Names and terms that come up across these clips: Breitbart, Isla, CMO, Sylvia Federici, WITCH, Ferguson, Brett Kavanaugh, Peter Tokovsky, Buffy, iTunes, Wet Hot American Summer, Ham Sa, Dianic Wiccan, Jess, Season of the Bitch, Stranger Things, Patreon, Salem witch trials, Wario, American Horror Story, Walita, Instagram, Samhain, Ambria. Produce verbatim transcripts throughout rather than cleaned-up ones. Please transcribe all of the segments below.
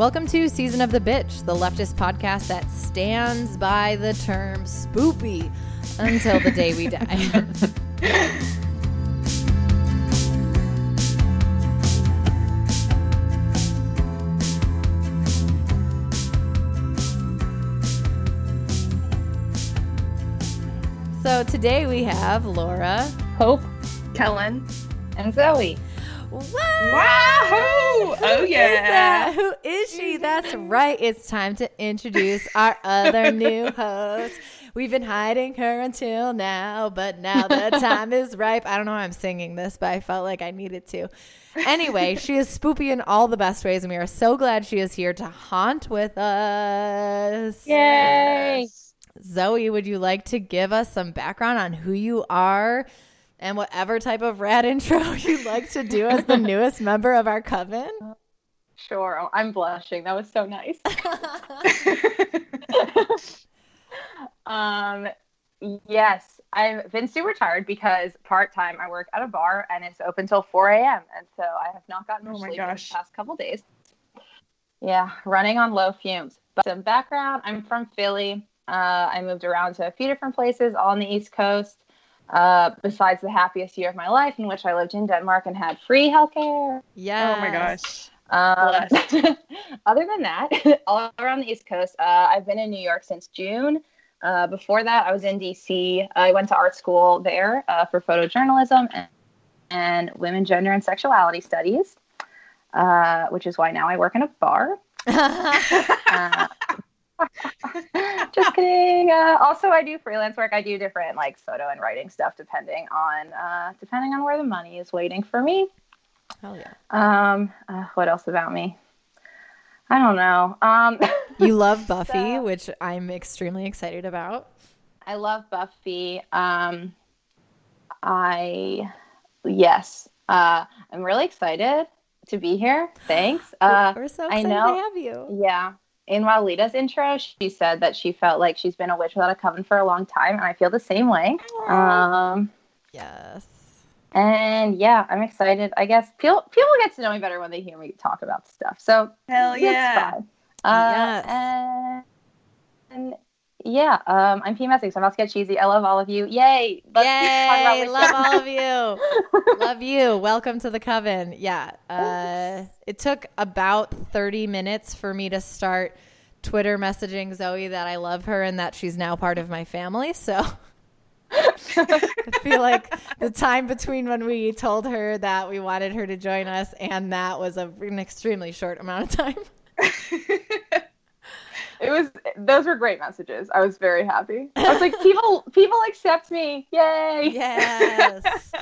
Welcome to Season of the Bitch, the leftist podcast that stands by the term spoopy until the day we die. So today we have Laura, Hope, Kellen, and Zoe. What? Wahoo! Oh yeah! Is that? Who is she? That's right. It's time to introduce our other new host. We've been hiding her until now, but now the time is ripe. I don't know why I'm singing this, but I felt like I needed to. Anyway, she is spoopy in all the best ways, and we are so glad she is here to haunt with us. Yay! Zoe, would you like to give us some background on who you are? And whatever type of rad intro you'd like to do as the newest member of our coven. Sure. Oh, I'm blushing. That was so nice. um, yes, I've been super tired because part-time I work at a bar and it's open till four a.m. And so I have not gotten oh sleep in the past couple days. Yeah, running on low fumes. But some background, I'm from Philly. Uh, I moved around to a few different places, all on the East Coast. Uh, besides the happiest year of my life, in which I lived in Denmark and had free healthcare. Yeah. Oh my gosh. Um, other than that, all around the East Coast, uh, I've been in New York since June. Uh, before that, I was in D C. I went to art school there uh, for photojournalism and, and women, gender, and sexuality studies, uh, which is why now I work in a bar. uh, Just kidding. Uh, also, I do freelance work. I do different like photo and writing stuff, depending on uh, depending on where the money is waiting for me. Hell yeah. Um, uh, what else about me? I don't know. Um, you love Buffy, so, which I'm extremely excited about. I love Buffy. Um, I yes, uh, I'm really excited to be here. Thanks. Uh, We're so excited I know, to have you. Yeah. In Walita's intro, she said that she felt like she's been a witch without a coven for a long time, and I feel the same way. Um, yes. And, yeah, I'm excited. I guess people, people get to know me better when they hear me talk about stuff. So, hell yeah. It's fun. Uh, yes. And, and yeah, um, I'm PMSing, so I'm about to get cheesy. I love all of you. Yay. Let's Yay. Love all of you. Love you. Welcome to the coven. Yeah. Uh, it took about thirty minutes for me to start Twitter messaging Zoe that I love her and that she's now part of my family. So I feel like the time between when we told her that we wanted her to join us and that was a, an extremely short amount of time. It was, those were great messages. I was very happy. I was like, people, people accept me. Yay. Yes.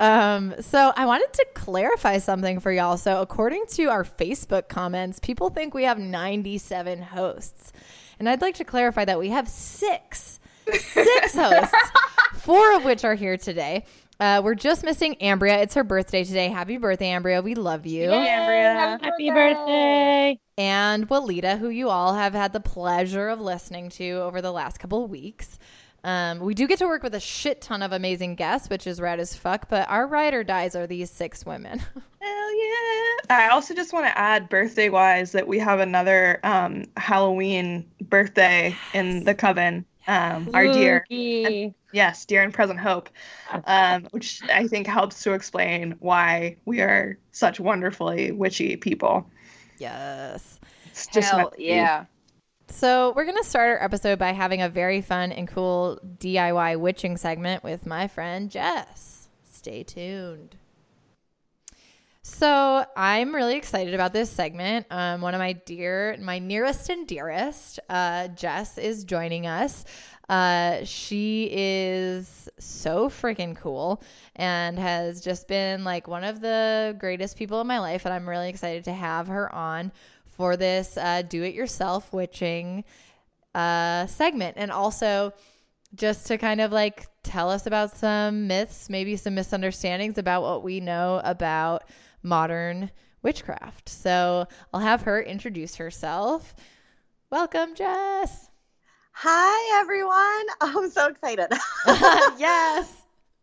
Um, so I wanted to clarify something for y'all. So according to our Facebook comments, people think we have ninety-seven hosts. And I'd like to clarify that we have six, six hosts, four of which are here today. Uh, we're just missing Ambria. It's her birthday today. Happy birthday, Ambria. We love you. Yay, Ambria. Happy, Happy birthday. birthday. And Walita, who you all have had the pleasure of listening to over the last couple of weeks. Um, we do get to work with a shit ton of amazing guests, which is rad as fuck, but our ride or dies are these six women. Hell yeah. I also just want to add birthday-wise that we have another um, Halloween birthday in the coven. Um, our dear, and, yes, dear and present Hope, um, which I think helps to explain why we are such wonderfully witchy people. Yes. It's just Hell, yeah. So we're going to start our episode by having a very fun and cool D I Y witching segment with my friend Jess. Stay tuned. So I'm really excited about this segment. Um, one of my dear, my nearest and dearest, uh, Jess, is joining us. Uh, she is so freaking cool and has just been like one of the greatest people in my life. And I'm really excited to have her on for this uh, do-it-yourself witching uh, segment. And also just to kind of like tell us about some myths, maybe some misunderstandings about what we know about modern witchcraft. So I'll have her introduce herself. Welcome, Jess. Hi, everyone. Oh, I'm so excited. Yes.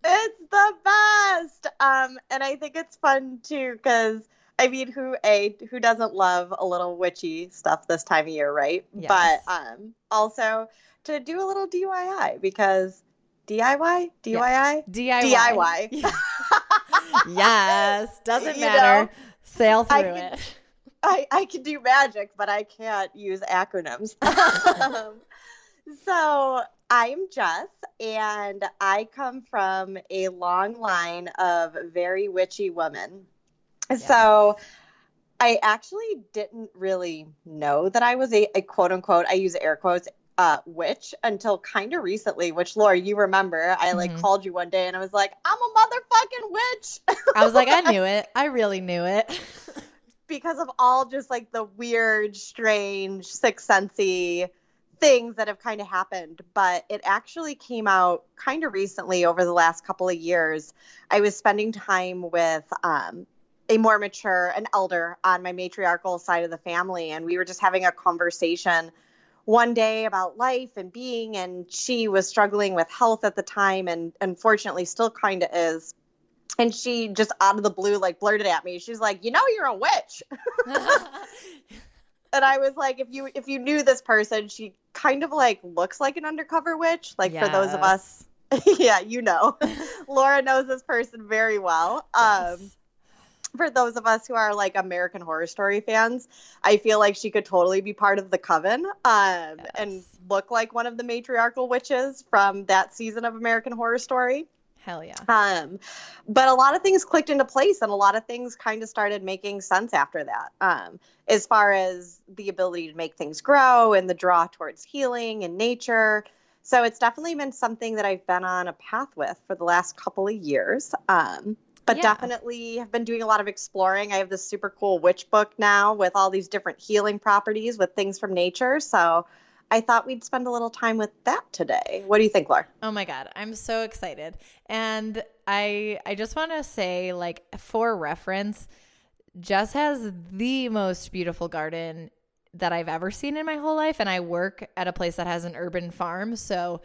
It's the best. Um, and I think it's fun, too, because I mean, who a who doesn't love a little witchy stuff this time of year, right? Yes. But um, also to do a little D I Y because D I Y, D I Y, yeah. D I Y, D I Y. Yes, doesn't matter. You know, sail through I can, it. I I can do magic, but I can't use acronyms. um, so I'm Jess, and I come from a long line of very witchy women. Yes. So I actually didn't really know that I was a, a quote unquote, I use air quotes, uh, witch until kind of recently, which Laura, you remember, I like mm-hmm. called you one day and I was like, I'm a motherfucking witch. I was like, I knew it. I really knew it. Because of all just like the weird, strange, sixth sensey things that have kind of happened, but it actually came out kind of recently over the last couple of years. I was spending time with, um, a more mature, an elder on my matriarchal side of the family. And we were just having a conversation one day about life and being, and she was struggling with health at the time and unfortunately still kind of is. And she just out of the blue, like blurted at me. She's like, you know, you're a witch. And I was like, if you, if you knew this person, she kind of like looks like an undercover witch. Like yes. for those of us, yeah, you know, Laura knows this person very well. Yes. Um, For those of us who are like American Horror Story fans, I feel like she could totally be part of the coven um, yes. and look like one of the matriarchal witches from that season of American Horror Story. Hell yeah. Um, but a lot of things clicked into place and a lot of things kind of started making sense after that. Um, as far as the ability to make things grow and the draw towards healing and nature. So it's definitely been something that I've been on a path with for the last couple of years. Um But yeah. definitely have been doing a lot of exploring. I have this super cool witch book now with all these different healing properties with things from nature. So I thought we'd spend a little time with that today. What do you think, Laura? Oh, my God. I'm so excited. And I I just want to say, like, for reference, Jess has the most beautiful garden that I've ever seen in my whole life. And I work at a place that has an urban farm. So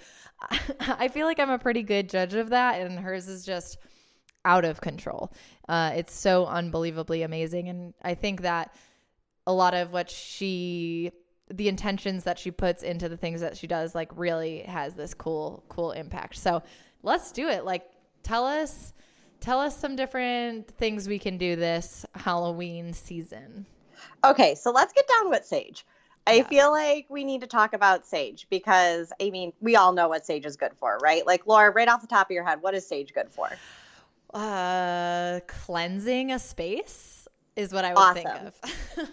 I feel like I'm a pretty good judge of that. And hers is just out of control. Uh, it's so unbelievably amazing. And I think that a lot of what she, the intentions that she puts into the things that she does, like really has this cool, cool impact. So let's do it. Like, tell us, tell us some different things we can do this Halloween season. Okay. So let's get down with sage. I yeah. feel like we need to talk about sage because, I mean, we all know what sage is good for, right? Like, Laura, right off the top of your head, what is sage good for? Uh, cleansing a space is what I would awesome. think of.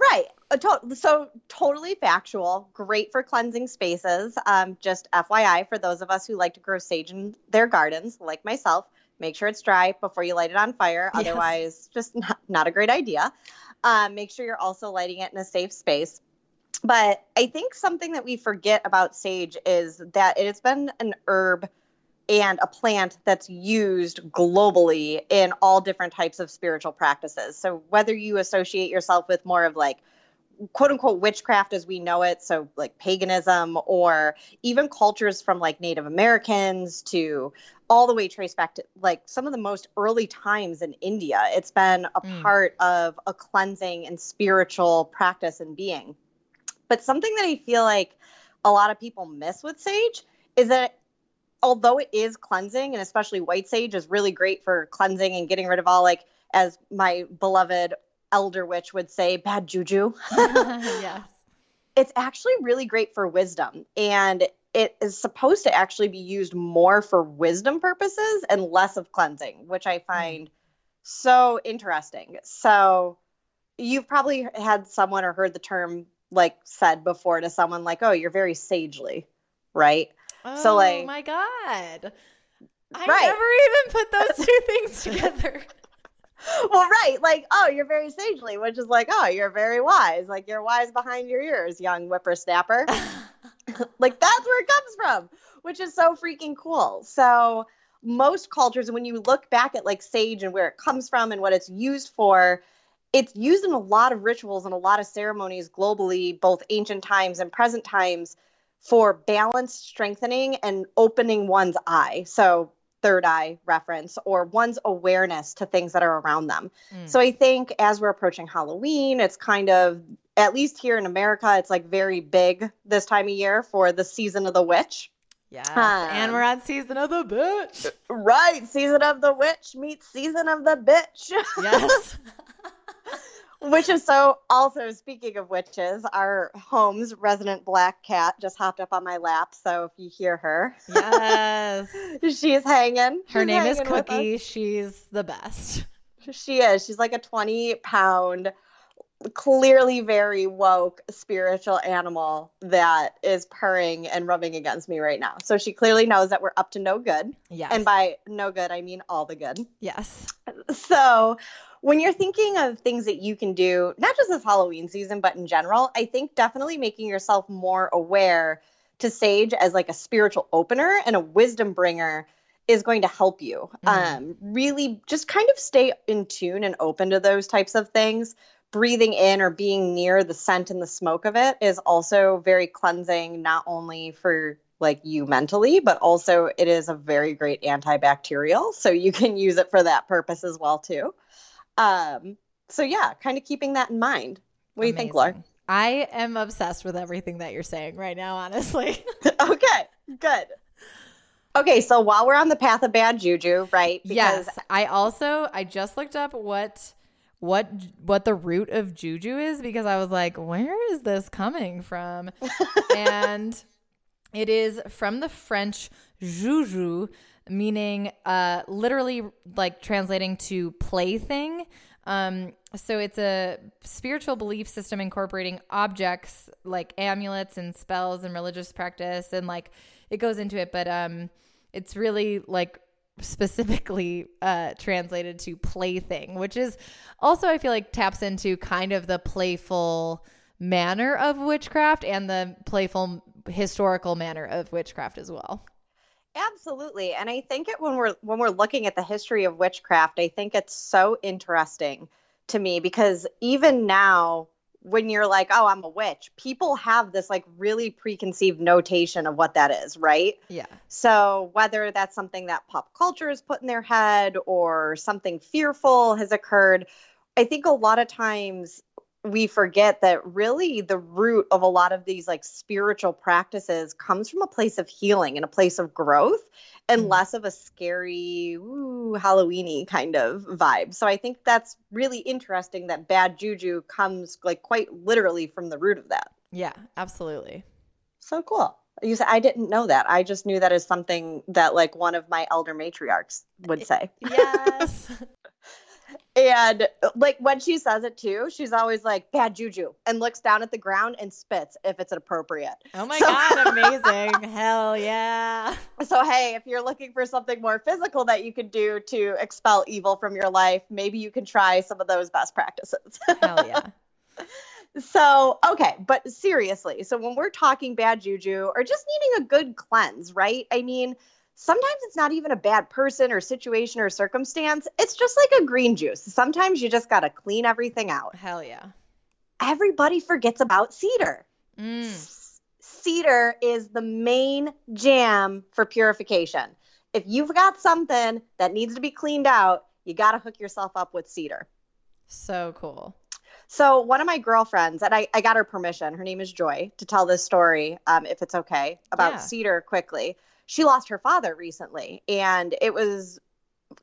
Right. To- so totally factual. Great for cleansing spaces. Um, just F Y I for those of us who like to grow sage in their gardens, like myself, make sure it's dry before you light it on fire. Otherwise, yes. just not, not a great idea. Um, make sure you're also lighting it in a safe space. But I think something that we forget about sage is that it's been an herb and a plant that's used globally in all different types of spiritual practices. So whether you associate yourself with more of like, quote unquote, witchcraft as we know it, so like paganism or even cultures from like Native Americans to all the way traced back to like some of the most early times in India, it's been a mm. part of a cleansing and spiritual practice and being. But something that I feel like a lot of people miss with sage is that although it is cleansing, and especially white sage is really great for cleansing and getting rid of all, like, as my beloved elder witch would say, bad juju. Yes. It's actually really great for wisdom. And it is supposed to actually be used more for wisdom purposes and less of cleansing, which I find mm. so interesting. So you've probably had someone or heard the term, like, said before to someone like, oh, you're very sagely, right? Oh, so like, my God. I right. never even put those two things together. Well, right. Like, oh, you're very sagely, which is like, oh, you're very wise. Like, you're wise behind your ears, young whippersnapper. Like, that's where it comes from, which is so freaking cool. So most cultures, when you look back at like sage and where it comes from and what it's used for, it's used in a lot of rituals and a lot of ceremonies globally, both ancient times and present times, for balance, strengthening, and opening one's eye. So third eye reference or one's awareness to things that are around them. Mm. So I think as we're approaching Halloween, it's kind of, at least here in America, it's like very big this time of year for the Season of the Witch. Yeah, um, and we're on Season of the Bitch. Right, Season of the Witch meets Season of the Bitch. Yes. Which is so, also, speaking of witches, our home's resident black cat just hopped up on my lap. So if you hear her, yes, she's hanging. Her she's name hanging is Cookie. She's the best. She is. She's like a twenty pound, clearly very woke, spiritual animal that is purring and rubbing against me right now. So she clearly knows that we're up to no good. Yes. And by no good, I mean all the good. Yes. So when you're thinking of things that you can do, not just this Halloween season, but in general, I think definitely making yourself more aware to sage as like a spiritual opener and a wisdom bringer is going to help you. Mm. Um, really just kind of stay in tune and open to those types of things. Breathing in or being near the scent and the smoke of it is also very cleansing, not only for like you mentally, but also it is a very great antibacterial. So you can use it for that purpose as well, too. Um, so yeah, kind of keeping that in mind. What do Amazing. You think, Laura? I am obsessed with everything that you're saying right now, honestly. Okay, good. Okay. So while we're on the path of bad juju, right? Because yes. I also, I just looked up what, what, what the root of juju is because I was like, where is this coming from? And it is from the French juju, meaning uh, literally like translating to plaything. Um, so it's a spiritual belief system incorporating objects like amulets and spells and religious practice. And like it goes into it, but um, it's really like specifically uh, translated to plaything, which is also I feel like taps into kind of the playful manner of witchcraft and the playful historical manner of witchcraft as well. Absolutely. And I think it when we're when we're looking at the history of witchcraft, I think it's so interesting to me because even now when you're like, oh, I'm a witch, people have this like really preconceived notation of what that is, right? Yeah. So whether that's something that pop culture has put in their head or something fearful has occurred, I think a lot of times we forget that really the root of a lot of these like spiritual practices comes from a place of healing and a place of growth and mm-hmm. less of a scary, ooh, Halloween-y kind of vibe. So I think that's really interesting that bad juju comes like quite literally from the root of that. Yeah, absolutely. So cool. You said I didn't know that. I just knew that is something that like one of my elder matriarchs would say. Yes. And like when she says it too, she's always like bad juju and looks down at the ground and spits if it's appropriate. Oh my so- God. Amazing. Hell yeah. So, hey, if you're looking for something more physical that you could do to expel evil from your life, maybe you can try some of those best practices. Hell yeah. So, okay. But seriously, so when we're talking bad juju or just needing a good cleanse, right? I mean, sometimes it's not even a bad person or situation or circumstance. It's just like a green juice. Sometimes you just got to clean everything out. Hell yeah. Everybody forgets about cedar. Mm. Cedar is the main jam for purification. If you've got something that needs to be cleaned out, you got to hook yourself up with cedar. So cool. So one of my girlfriends, and I, I got her permission, her name is Joy, to tell this story, um, if it's okay, about yeah. cedar quickly. She lost her father recently, and it was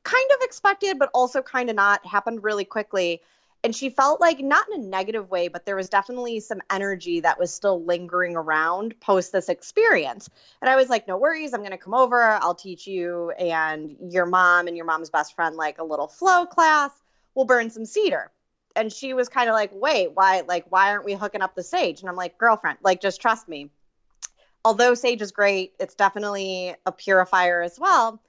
kind of expected, but also kind of not. Happened really quickly, and she felt like, not in a negative way, but there was definitely some energy that was still lingering around post this experience. And I was like, no worries, I'm going to come over. I'll teach you and your mom and your mom's best friend like a little flow class. We'll burn some cedar. And she was kind of like, wait, why? Like, why aren't we hooking up the sage? And I'm like, girlfriend, like, just trust me. Although sage is great, it's definitely a purifier as well.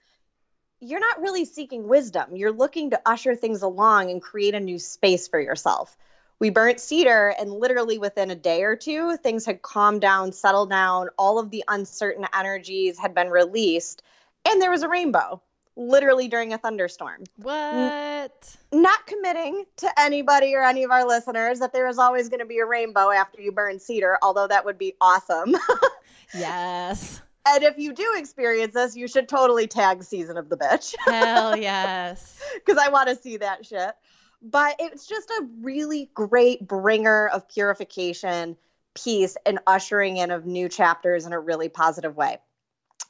You're not really seeking wisdom. You're looking to usher things along and create a new space for yourself. We burnt cedar, and literally within a day or two, things had calmed down, settled down. All of the uncertain energies had been released, and there was a rainbow, literally during a thunderstorm. What? N- not committing to anybody or any of our listeners that there is always going to be a rainbow after you burn cedar, although that would be awesome. Yes. And if you do experience this, you should totally tag Season of the Bitch. Hell yes. Because I want to see that shit. But it's just a really great bringer of purification, peace, and ushering in of new chapters in a really positive way.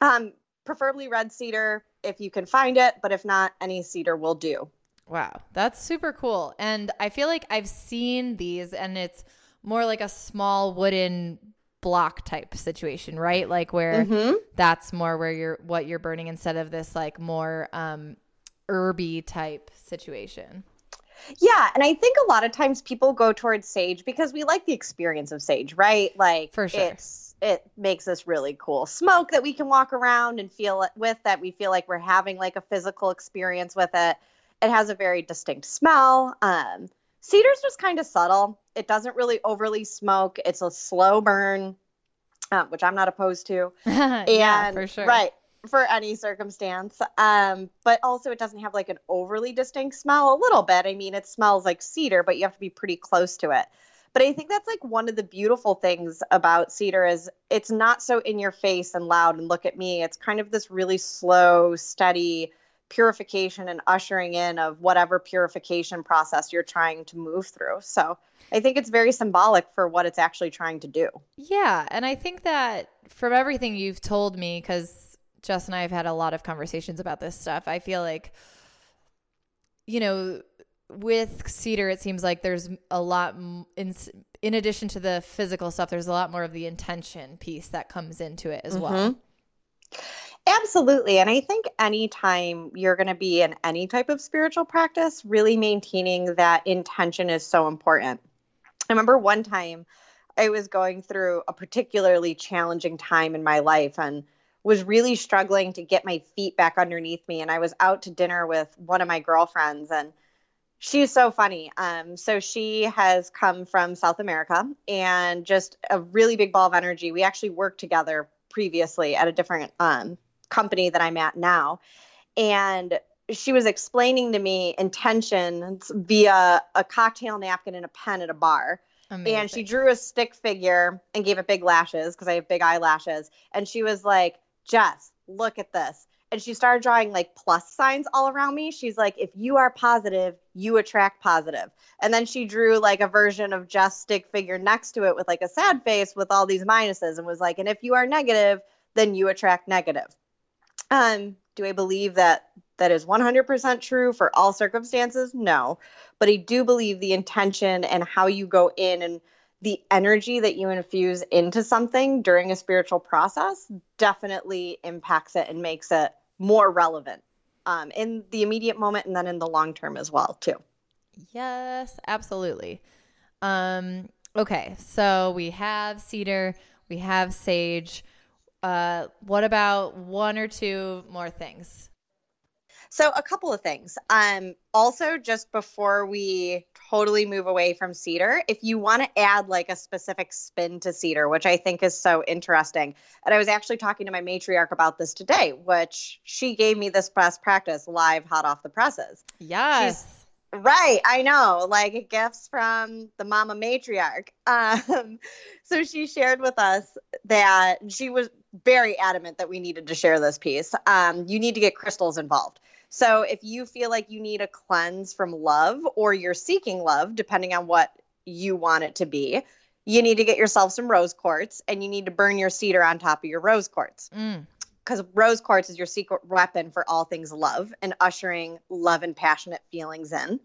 Um, preferably red cedar if you can find it, but if not, any cedar will do. Wow, that's super cool. And I feel like I've seen these, and it's more like a small wooden block type situation, right? Like where mm-hmm. that's more where you're what you're burning instead of this like more um, herby type situation. Yeah, and I think a lot of times people go towards sage because we like the experience of sage, right? Like for sure. it's it makes this really cool smoke that we can walk around and feel it with, that we feel like we're having like a physical experience with it. It has a very distinct smell. Um, cedar's just kind of subtle. It doesn't really overly smoke. It's a slow burn, um, which I'm not opposed to. And, yeah, for sure. Right. For any circumstance. Um, but also it doesn't have like an overly distinct smell a little bit. I mean, it smells like cedar, but you have to be pretty close to it. But I think that's like one of the beautiful things about cedar is it's not so in your face and loud and look at me. It's kind of this really slow, steady purification and ushering in of whatever purification process you're trying to move through. So I think it's very symbolic for what it's actually trying to do. Yeah. And I think that from everything you've told me, because Jess and I have had a lot of conversations about this stuff. I feel like, you know, with cedar, it seems like there's a lot in, in addition to the physical stuff, there's a lot more of the intention piece that comes into it as mm-hmm. well. Absolutely. And I think anytime you're going to be in any type of spiritual practice, really maintaining that intention is so important. I remember one time I was going through a particularly challenging time in my life and was really struggling to get my feet back underneath me. And I was out to dinner with one of my girlfriends, and she's so funny. Um, so she has come from South America and just a really big ball of energy. We actually worked together previously at a different um, company that I'm at now. And she was explaining to me intentions via a cocktail napkin and a pen at a bar. Amazing. And she drew a stick figure and gave it big lashes because I have big eyelashes. And she was like, "Jess, look at this." And she started drawing like plus signs all around me. She's like, "If you are positive, you attract positive." And then she drew like a version of Jess stick figure next to it with like a sad face with all these minuses and was like, "And if you are negative, then you attract negative." Um, do I believe that that is one hundred percent true for all circumstances? No, but I do believe the intention and how you go in and the energy that you infuse into something during a spiritual process definitely impacts it and makes it more relevant um, in the immediate moment and then in the long term as well, too. Yes, absolutely. Um, okay, so we have cedar, we have sage. Uh, what about one or two more things? So a couple of things. Um, also, just before we totally move away from cedar, if you want to add like a specific spin to cedar, which I think is so interesting. And I was actually talking to my matriarch about this today, which she gave me this best practice live hot off the presses. Yes. She's, right. I know. Like gifts from the mama matriarch. Um, so she shared with us that she was very adamant that we needed to share this piece. Um, you need to get crystals involved. So if you feel like you need a cleanse from love or you're seeking love, depending on what you want it to be, you need to get yourself some rose quartz and you need to burn your cedar on top of your rose quartz. Mm. Because rose quartz is your secret weapon for all things love and ushering love and passionate feelings in.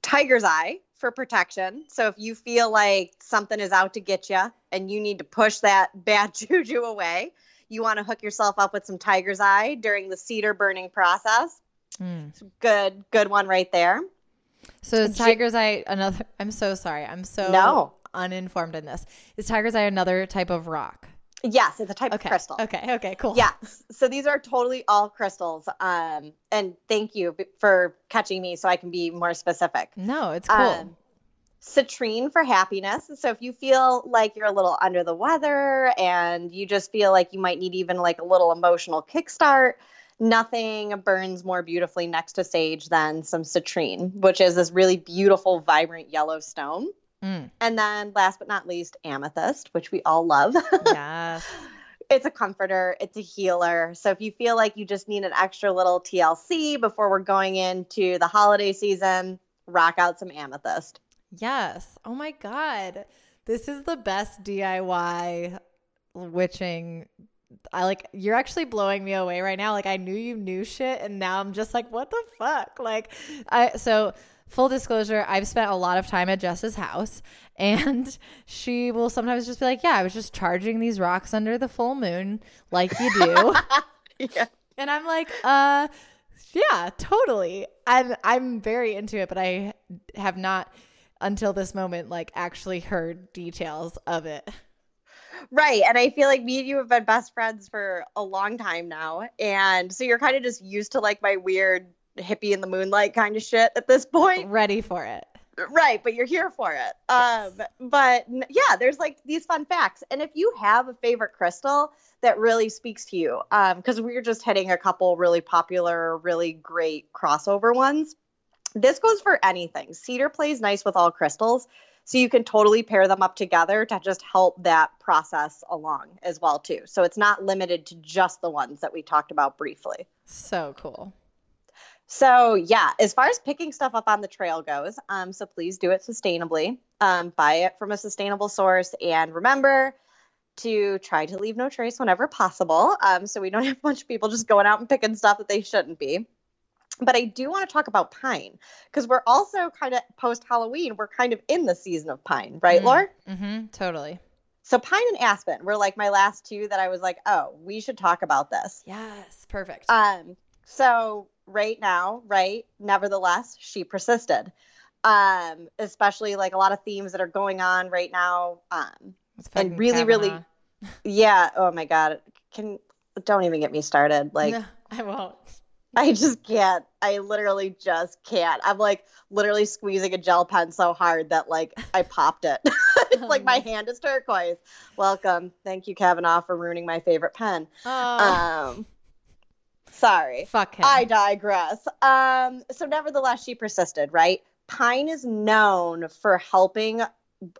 Tiger's eye for protection. So if you feel like something is out to get you and you need to push that bad juju away, you want to hook yourself up with some tiger's eye during the cedar burning process. Mm. Good, good one right there. So is tiger's eye another, I'm so sorry. I'm so no. uninformed in this. Is tiger's eye another type of rock? Yes, it's a type okay. of crystal. Okay, okay, cool. Yeah, so these are totally all crystals. Um, and thank you for catching me so I can be more specific. No, it's cool. Um, Citrine for happiness. So if you feel like you're a little under the weather and you just feel like you might need even like a little emotional kickstart, nothing burns more beautifully next to sage than some citrine, which is this really beautiful, vibrant yellow stone. Mm. And then last but not least, amethyst, which we all love. Yes. It's a comforter. It's a healer. So if you feel like you just need an extra little T L C before we're going into the holiday season, rock out some amethyst. Yes. Oh my God. This is the best D I Y witching. I like, you're actually blowing me away right now. Like, I knew you knew shit, and now I'm just like, what the fuck? Like, I, so full disclosure, I've spent a lot of time at Jess's house, and she will sometimes just be like, yeah, I was just charging these rocks under the full moon like you do. Yeah. And I'm like, uh, yeah, totally. I'm, I'm very into it, but I have not until this moment, like, actually heard details of it. Right. And I feel like me and you have been best friends for a long time now. And so you're kind of just used to, like, my weird hippie in the moonlight kind of shit at this point. Ready for it. Right, but you're here for it. Yes. Um, but yeah, there's like these fun facts. And if you have a favorite crystal that really speaks to you, because um, we were just hitting a couple really popular, really great crossover ones. This goes for anything. Cedar plays nice with all crystals, so you can totally pair them up together to just help that process along as well too. So it's not limited to just the ones that we talked about briefly. So cool. So yeah, as far as picking stuff up on the trail goes, um, so please do it sustainably. Um, buy it from a sustainable source, and remember to try to leave no trace whenever possible. Um, so we don't have a bunch of people just going out and picking stuff that they shouldn't be. But I do want to talk about pine, because we're also kind of post-Halloween, we're kind of in the season of pine, right, mm-hmm. Laura? Mm-hmm, totally. So pine and aspen were like my last two that I was like, oh, we should talk about this. Yes, perfect. Um, so... right now, right? Nevertheless, she persisted. Um, especially like a lot of themes that are going on right now. Um, and really, Kavanaugh. really, yeah. Oh my God. Can don't even get me started. Like, no, I won't. I just can't. I literally just can't. I'm like literally squeezing a gel pen so hard that like I popped it. It's like my hand is turquoise. Welcome. Thank you, Kavanaugh, for ruining my favorite pen. Oh. Um, Sorry. Fuck him. I digress. Um, so nevertheless, she persisted, right? Pine is known for helping,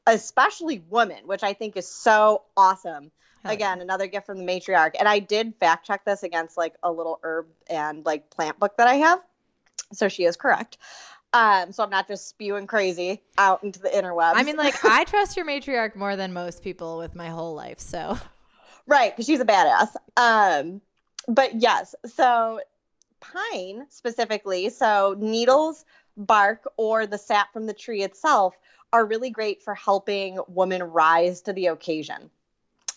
especially women, which I think is so awesome. Hell Again, yeah. Another gift from the matriarch. And I did fact check this against like a little herb and like plant book that I have. So she is correct. Um, so I'm not just spewing crazy out into the interwebs. I mean, like, I trust your matriarch more than most people with my whole life. So. Right. Because she's a badass. Um, But yes, so pine specifically, so needles, bark, or the sap from the tree itself are really great for helping women rise to the occasion.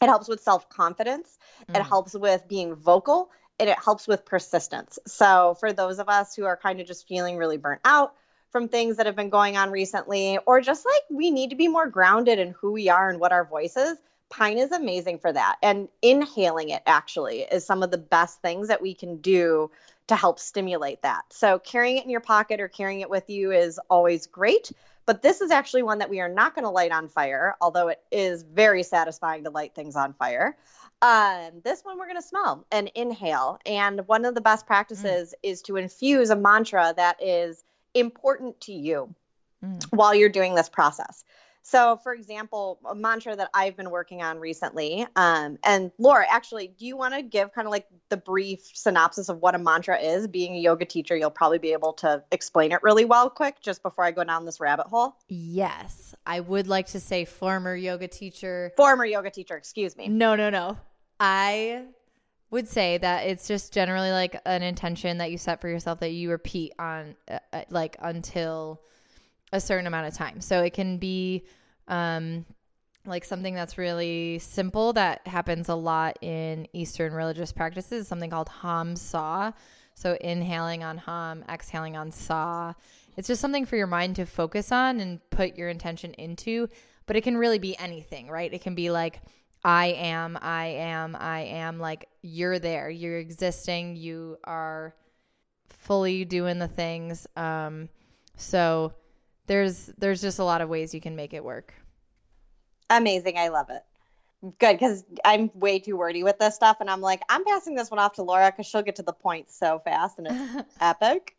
It helps with self-confidence. Mm. It helps with being vocal, and it helps with persistence. So for those of us who are kind of just feeling really burnt out from things that have been going on recently, or just like we need to be more grounded in who we are and what our voice is, pine is amazing for that. And inhaling it actually is some of the best things that we can do to help stimulate that. So carrying it in your pocket or carrying it with you is always great. But this is actually one that we are not going to light on fire, although it is very satisfying to light things on fire. Um, this one we're going to smell and inhale. And one of the best practices mm. is to infuse a mantra that is important to you mm. while you're doing this process. So, for example, a mantra that I've been working on recently, um, and Laura, actually, do you want to give kind of like the brief synopsis of what a mantra is? Being a yoga teacher, you'll probably be able to explain it really well quick just before I go down this rabbit hole. Yes. I would like to say former yoga teacher. Former yoga teacher, excuse me. No, no, no. I would say that it's just generally like an intention that you set for yourself that you repeat on uh, like until a certain amount of time. So it can be um, like something that's really simple that happens a lot in Eastern religious practices, something called Ham Sa. So inhaling on Ham, exhaling on Sa. It's just something for your mind to focus on and put your intention into, but it can really be anything, right? It can be like, I am, I am, I am, like you're there, you're existing, you are fully doing the things. Um, so There's there's just a lot of ways you can make it work. Amazing. I love it. Good, because I'm way too wordy with this stuff. And I'm like, I'm passing this one off to Laura because she'll get to the point so fast and it's epic.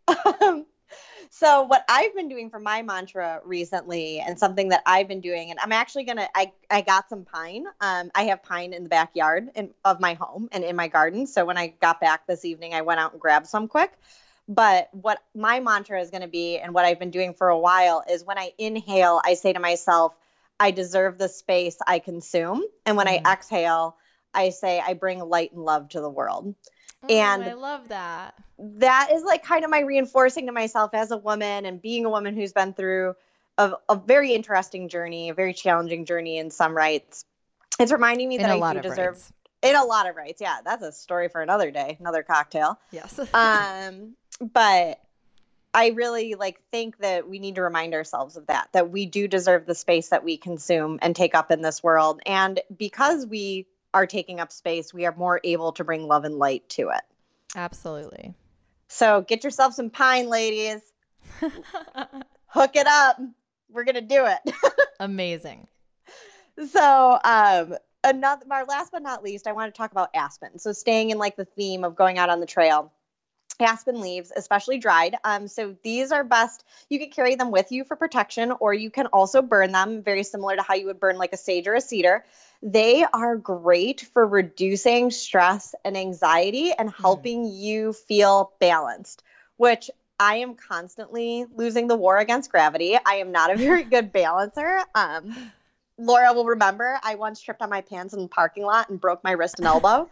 So what I've been doing for my mantra recently, and something that I've been doing, and I'm actually going to, I I got some pine. Um, I have pine in the backyard in, of my home and in my garden. So when I got back this evening, I went out and grabbed some quick. But what my mantra is going to be, and what I've been doing for a while, is when I inhale, I say to myself, I deserve the space I consume. And when mm-hmm. I exhale, I say, I bring light and love to the world. Oh, and I love that. That is like kind of my reinforcing to myself as a woman, and being a woman who's been through a, a very interesting journey, a very challenging journey in some rights. It's reminding me that I do deserve in a lot of rights. Yeah, that's a story for another day, another cocktail. Yes. um, but I really like think that we need to remind ourselves of that, that we do deserve the space that we consume and take up in this world. And because we are taking up space, we are more able to bring love and light to it. Absolutely. So get yourself some pine, ladies. Hook it up. We're going to do it. Amazing. So um, another, my last but not least, I want to talk about aspen. So staying in like the theme of going out on the trail, aspen leaves, especially dried. Um, so these are best, you can carry them with you for protection, or you can also burn them, very similar to how you would burn like a sage or a cedar. They are great for reducing stress and anxiety and helping mm-hmm. you feel balanced, which I am constantly losing the war against gravity. I am not a very good balancer. Um, Laura will remember I once tripped on my pants in the parking lot and broke my wrist and elbow.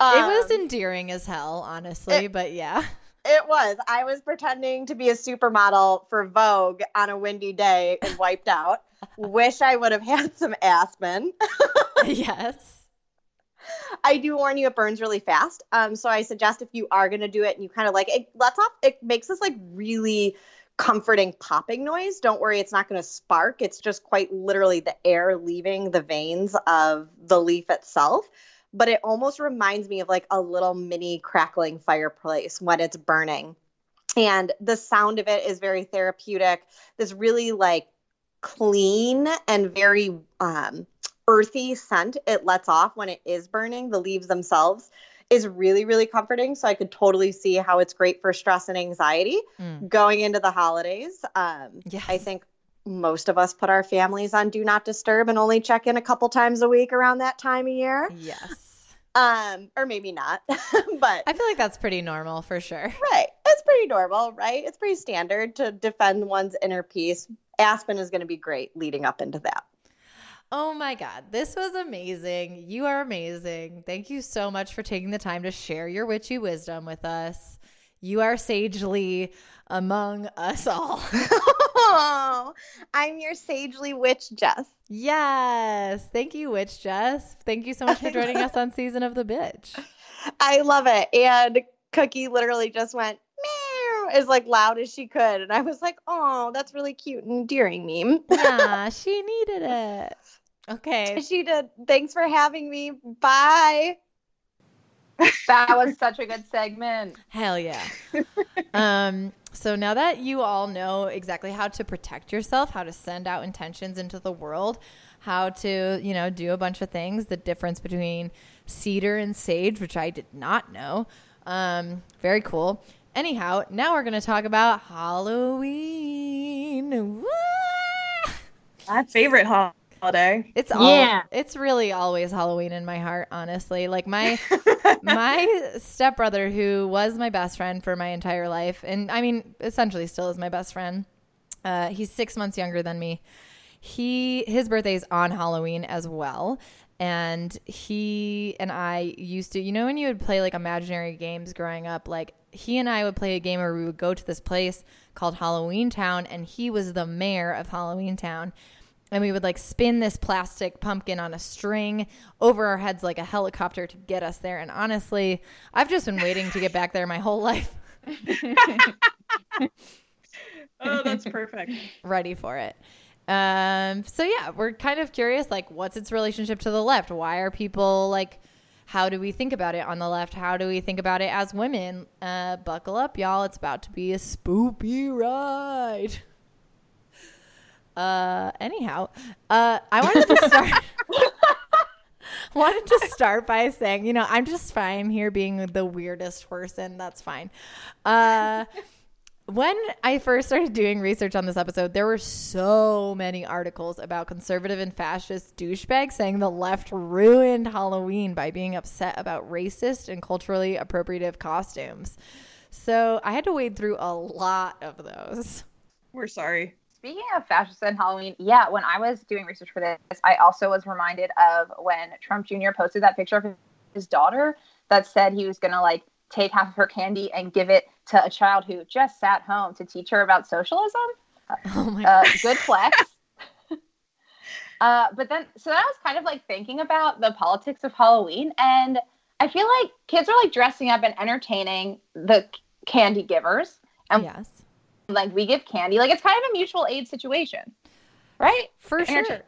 Um, it was endearing as hell, honestly, it, but yeah. It was. I was pretending to be a supermodel for Vogue on a windy day and wiped out. Wish I would have had some aspen. Yes. I do warn you, it burns really fast. Um, so I suggest if you are going to do it and you kind of like it, lets off, it makes this like really comforting popping noise. Don't worry, it's not going to spark. It's just quite literally the air leaving the veins of the leaf itself. But it almost reminds me of like a little mini crackling fireplace when it's burning. And the sound of it is very therapeutic. This really like clean and very um, earthy scent it lets off when it is burning, the leaves themselves, is really, really comforting. So I could totally see how it's great for stress and anxiety mm. going into the holidays. Um, yes. I think most of us put our families on do not disturb and only check in a couple times a week around that time of year. Yes. Um, or maybe not, but I feel like that's pretty normal for sure. Right. It's pretty normal, right? It's pretty standard to defend one's inner peace. Aspen is going to be great leading up into that. Oh my God. This was amazing. You are amazing. Thank you so much for taking the time to share your witchy wisdom with us. You are sagely among us all. Oh, I'm your sagely witch, Jess. Yes. Thank you, Witch Jess. Thank you so much for joining us on Season of the Bitch. I love it. And Cookie literally just went meow as like loud as she could. And I was like, oh, that's really cute and endearing meme. Yeah, she needed it. Okay. She did. Thanks for having me. Bye. That was such a good segment. Hell yeah. Um, so now that you all know exactly how to protect yourself, how to send out intentions into the world, how to, you know, do a bunch of things, the difference between cedar and sage, which I did not know. Um, very cool. Anyhow, now we're going to talk about Halloween. Woo! My favorite holiday. All day. It's all, yeah. It's really always Halloween in my heart, honestly. Like my my stepbrother, who was my best friend for my entire life, and I mean, essentially still is my best friend. Uh, he's six months younger than me. He his birthday's on Halloween as well, and he and I used to, you know, when you would play like imaginary games growing up, like he and I would play a game where we would go to this place called Halloween Town, and he was the mayor of Halloween Town. And we would like spin this plastic pumpkin on a string over our heads like a helicopter to get us there. And honestly, I've just been waiting to get back there my whole life. Oh, that's perfect. Ready for it. Um, so yeah, we're kind of curious, like, what's its relationship to the left? Why are people like, how do we think about it on the left? How do we think about it as women? Uh, buckle up, y'all. It's about to be a spoopy ride. Uh, anyhow, uh, I wanted to start, wanted to start by saying, you know, I'm just fine here being the weirdest person. That's fine. Uh, When I first started doing research on this episode, there were so many articles about conservative and fascist douchebags saying the left ruined Halloween by being upset about racist and culturally appropriative costumes. So I had to wade through a lot of those. We're sorry. Speaking of fascists and Halloween, yeah, when I was doing research for this, I also was reminded of when Trump Junior posted that picture of his daughter that said he was going to, like, take half of her candy and give it to a child who just sat home to teach her about socialism. Oh my uh, good flex. uh, but then, so then I was kind of like thinking about the politics of Halloween, and I feel like kids are like dressing up and entertaining the candy givers. And yes. Like we give candy, like it's kind of a mutual aid situation, right? For Entertain- sure.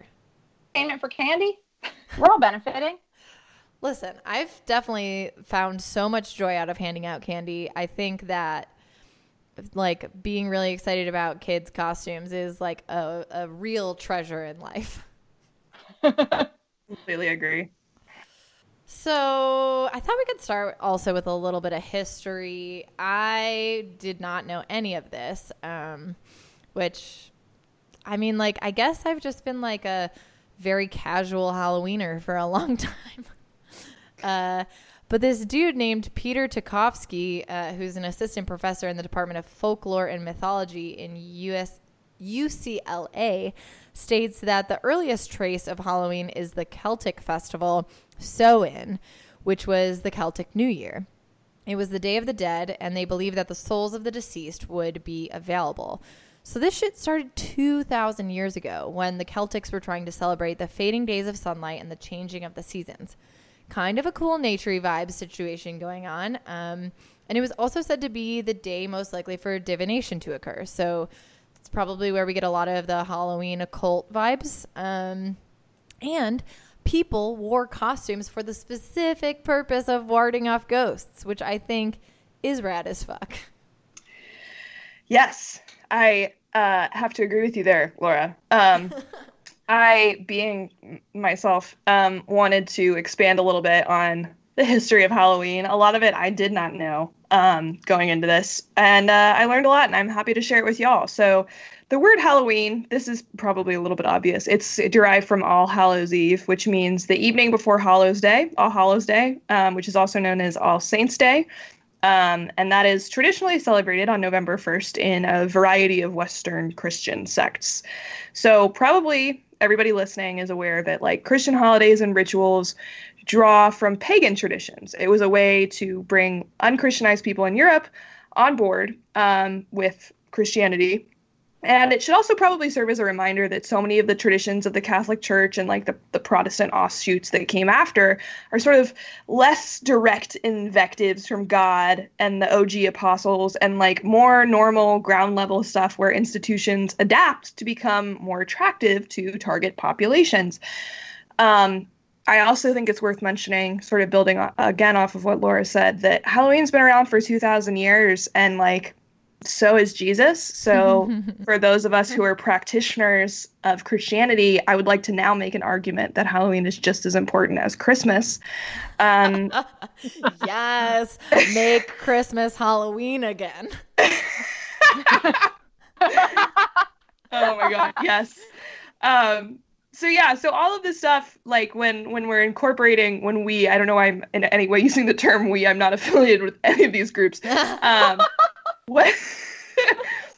Payment for candy. We're all benefiting. Listen, I've definitely found so much joy out of handing out candy. I think that, like, being really excited about kids' costumes is, like, a, a real treasure in life. Completely agree. So I thought we could start also with a little bit of history. I did not know any of this, um, which, I mean, like, I guess I've just been, like, a very casual Halloweener for a long time. Uh, but this dude named Peter Tokovsky, uh, who's an assistant professor in the Department of Folklore and Mythology in U S U C L A, states that the earliest trace of Halloween is the Celtic festival Samhain, which was the Celtic New Year. It was the Day of the Dead, and they believed that the souls of the deceased would be available. So this shit started two thousand years ago when the Celtics were trying to celebrate the fading days of sunlight and the changing of the seasons. Kind of a cool nature-y vibe situation going on. Um, and it was also said to be the day most likely for divination to occur. So it's probably where we get a lot of the Halloween occult vibes. Um, and people wore costumes for the specific purpose of warding off ghosts, which I think is rad as fuck. Yes, I uh, have to agree with you there, Laura. Um I, being myself, um, wanted to expand a little bit on the history of Halloween. A lot of it I did not know um, going into this, and uh, I learned a lot, and I'm happy to share it with y'all. So the word Halloween, this is probably a little bit obvious. It's derived from All Hallows' Eve, which means the evening before Hallows' Day, All Hallows' Day, um, which is also known as All Saints' Day. Um, and that is traditionally celebrated on November first in a variety of Western Christian sects. So probably everybody listening is aware of it. Like, Christian holidays and rituals draw from pagan traditions. It was a way to bring unchristianized people in Europe on board um, with Christianity. And it should also probably serve as a reminder that so many of the traditions of the Catholic Church and, like, the, the Protestant offshoots that came after are sort of less direct invectives from God and the O G apostles and, like, more normal ground level stuff where institutions adapt to become more attractive to target populations. Um, I also think it's worth mentioning, sort of building on, again off of what Laura said, that Halloween's been around for two thousand years, and, like, so is Jesus. So for those of us who are practitioners of Christianity, I would like to now make an argument that Halloween is just as important as Christmas. Um, yes. Make Christmas Halloween again. Oh my God. Yes. Um, So yeah, so all of this stuff, like when, when we're incorporating, when we, I don't know why I'm in any way using the term we, I'm not affiliated with any of these groups. Um, What?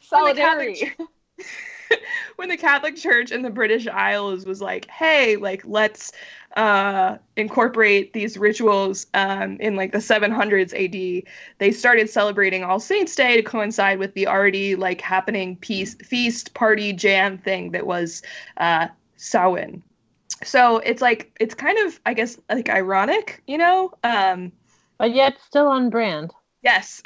Solidarity. When the, Church, when the Catholic Church in the British Isles was like, hey, like, let's uh, incorporate these rituals um, in, like, the seven hundreds A D, they started celebrating All Saints' Day to coincide with the already, like, happening peace, feast, party, jam thing that was uh, Samhain. So it's, like, it's kind of, I guess, like, ironic, you know? Um, but yet still on brand. Yes,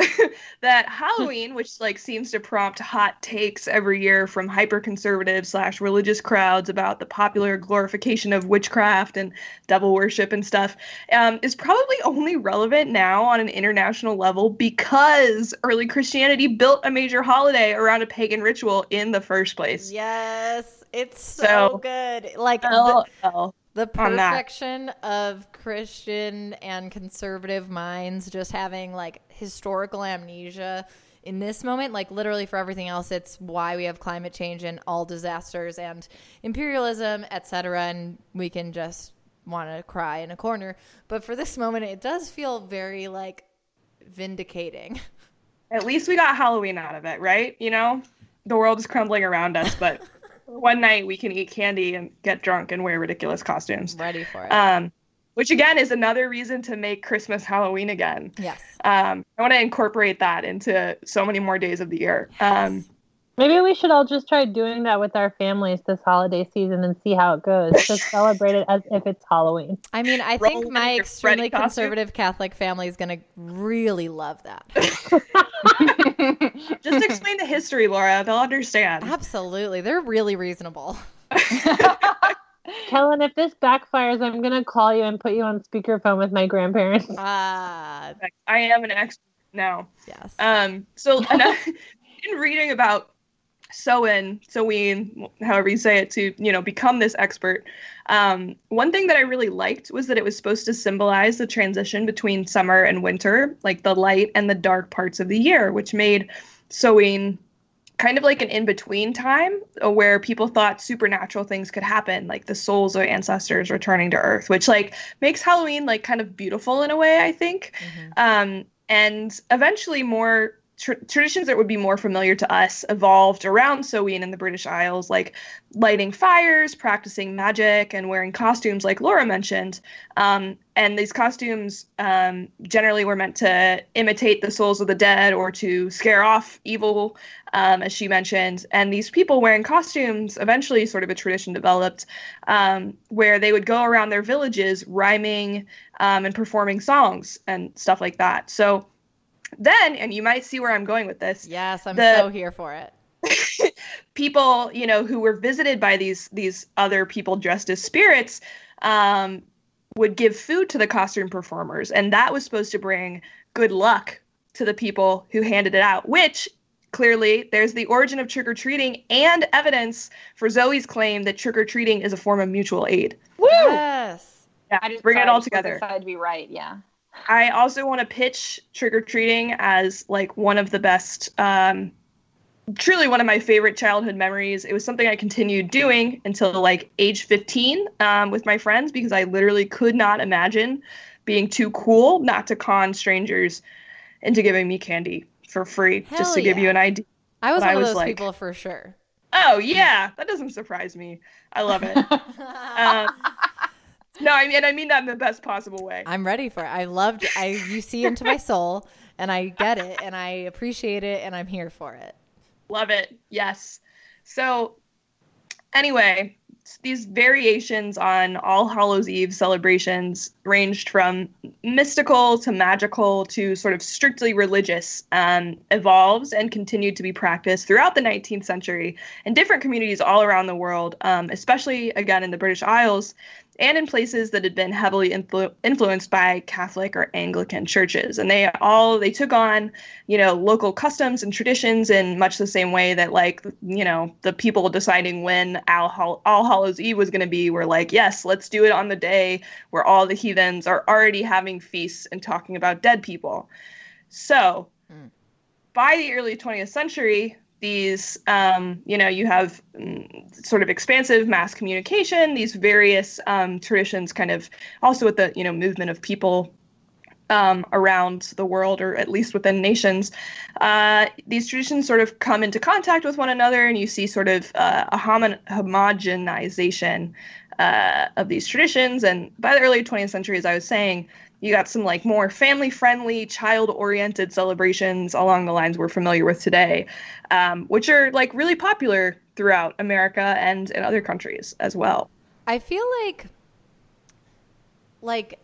that Halloween, which, like, seems to prompt hot takes every year from hyper-conservative slash religious crowds about the popular glorification of witchcraft and devil worship and stuff, um, is probably only relevant now on an international level because early Christianity built a major holiday around a pagan ritual in the first place. Yes, it's so, so good. Like, L- the, L- the perfection of Christian and conservative minds just having, like, historical amnesia in this moment, like literally for everything else, it's why we have climate change and all disasters and imperialism, et cetera. And we can just want to cry in a corner. But for this moment, it does feel very like vindicating. At least we got Halloween out of it, right? You know, the world is crumbling around us, but one night we can eat candy and get drunk and wear ridiculous costumes. Ready for it. Um, which, again, is another reason to make Christmas Halloween again. Yes. Um, I want to incorporate that into so many more days of the year. Yes. Um, Maybe we should all just try doing that with our families this holiday season and see how it goes. Just celebrate it as if it's Halloween. I mean, I Roll think my extremely conservative costume. Catholic family is going to really love that. Just explain the history, Laura. They'll understand. Absolutely. They're really reasonable. Kellen, if this backfires, I'm going to call you and put you on speakerphone with my grandparents. Ah, uh, I am an expert now. Yes. Um. So another, in reading about So in, so we, however you say it, to, you know, become this expert. Um, one thing that I really liked was that it was supposed to symbolize the transition between summer and winter, like the light and the dark parts of the year, which made Samhain kind of like an in-between time where people thought supernatural things could happen, like the souls of ancestors returning to Earth, which like makes Halloween like kind of beautiful in a way, I think. Mm-hmm. Um, and eventually more Tr- traditions that would be more familiar to us evolved around Samhain in the British Isles, like lighting fires, practicing magic, and wearing costumes like Laura mentioned. Um, and these costumes um, generally were meant to imitate the souls of the dead or to scare off evil, um, as she mentioned. And these people wearing costumes, eventually sort of a tradition developed um, where they would go around their villages rhyming um, and performing songs and stuff like that. So then, and you might see where I'm going with this. Yes, I'm the, so here for it. People, you know, who were visited by these these other people dressed as spirits um, would give food to the costume performers. And that was supposed to bring good luck to the people who handed it out, which clearly there's the origin of trick-or-treating and evidence for Zoe's claim that trick-or-treating is a form of mutual aid. Woo! Yes. Yeah, I just bring it all together. I'd be right, yeah. I also want to pitch trick-or-treating as, like, one of the best, um, truly one of my favorite childhood memories. It was something I continued doing until, like, age fifteen um, with my friends because I literally could not imagine being too cool not to con strangers into giving me candy for free. Hell just to yeah. give you an idea. I was one I was of those like, people for sure. Oh, yeah. That doesn't surprise me. I love it. um No, I mean, I mean that in the best possible way. I'm ready for it. I loved I you see into my soul, and I get it, and I appreciate it, and I'm here for it. Love it. Yes. So anyway, these variations on All Hallows Eve celebrations ranged from mystical to magical to sort of strictly religious, um, evolved and continued to be practiced throughout the nineteenth century in different communities all around the world, um, especially, again, in the British Isles and in places that had been heavily influ- influenced by Catholic or Anglican churches. And they all, they took on, you know, local customs and traditions in much the same way that, like, you know, the people deciding when All, Hall- All Hallows Eve was going to be were like, yes, let's do it on the day where all the heathens are already having feasts and talking about dead people. So mm. by the early twentieth century, these, um, you know, you have mm, sort of expansive mass communication, these various um, traditions kind of also with the, you know, movement of people um, around the world, or at least within nations, uh, these traditions sort of come into contact with one another, and you see sort of uh, a homo- homogenization uh, of these traditions. And by the early twentieth century, as I was saying, you got some like more family-friendly, child-oriented celebrations along the lines we're familiar with today, um, which are like really popular throughout America and in other countries as well. I feel like, like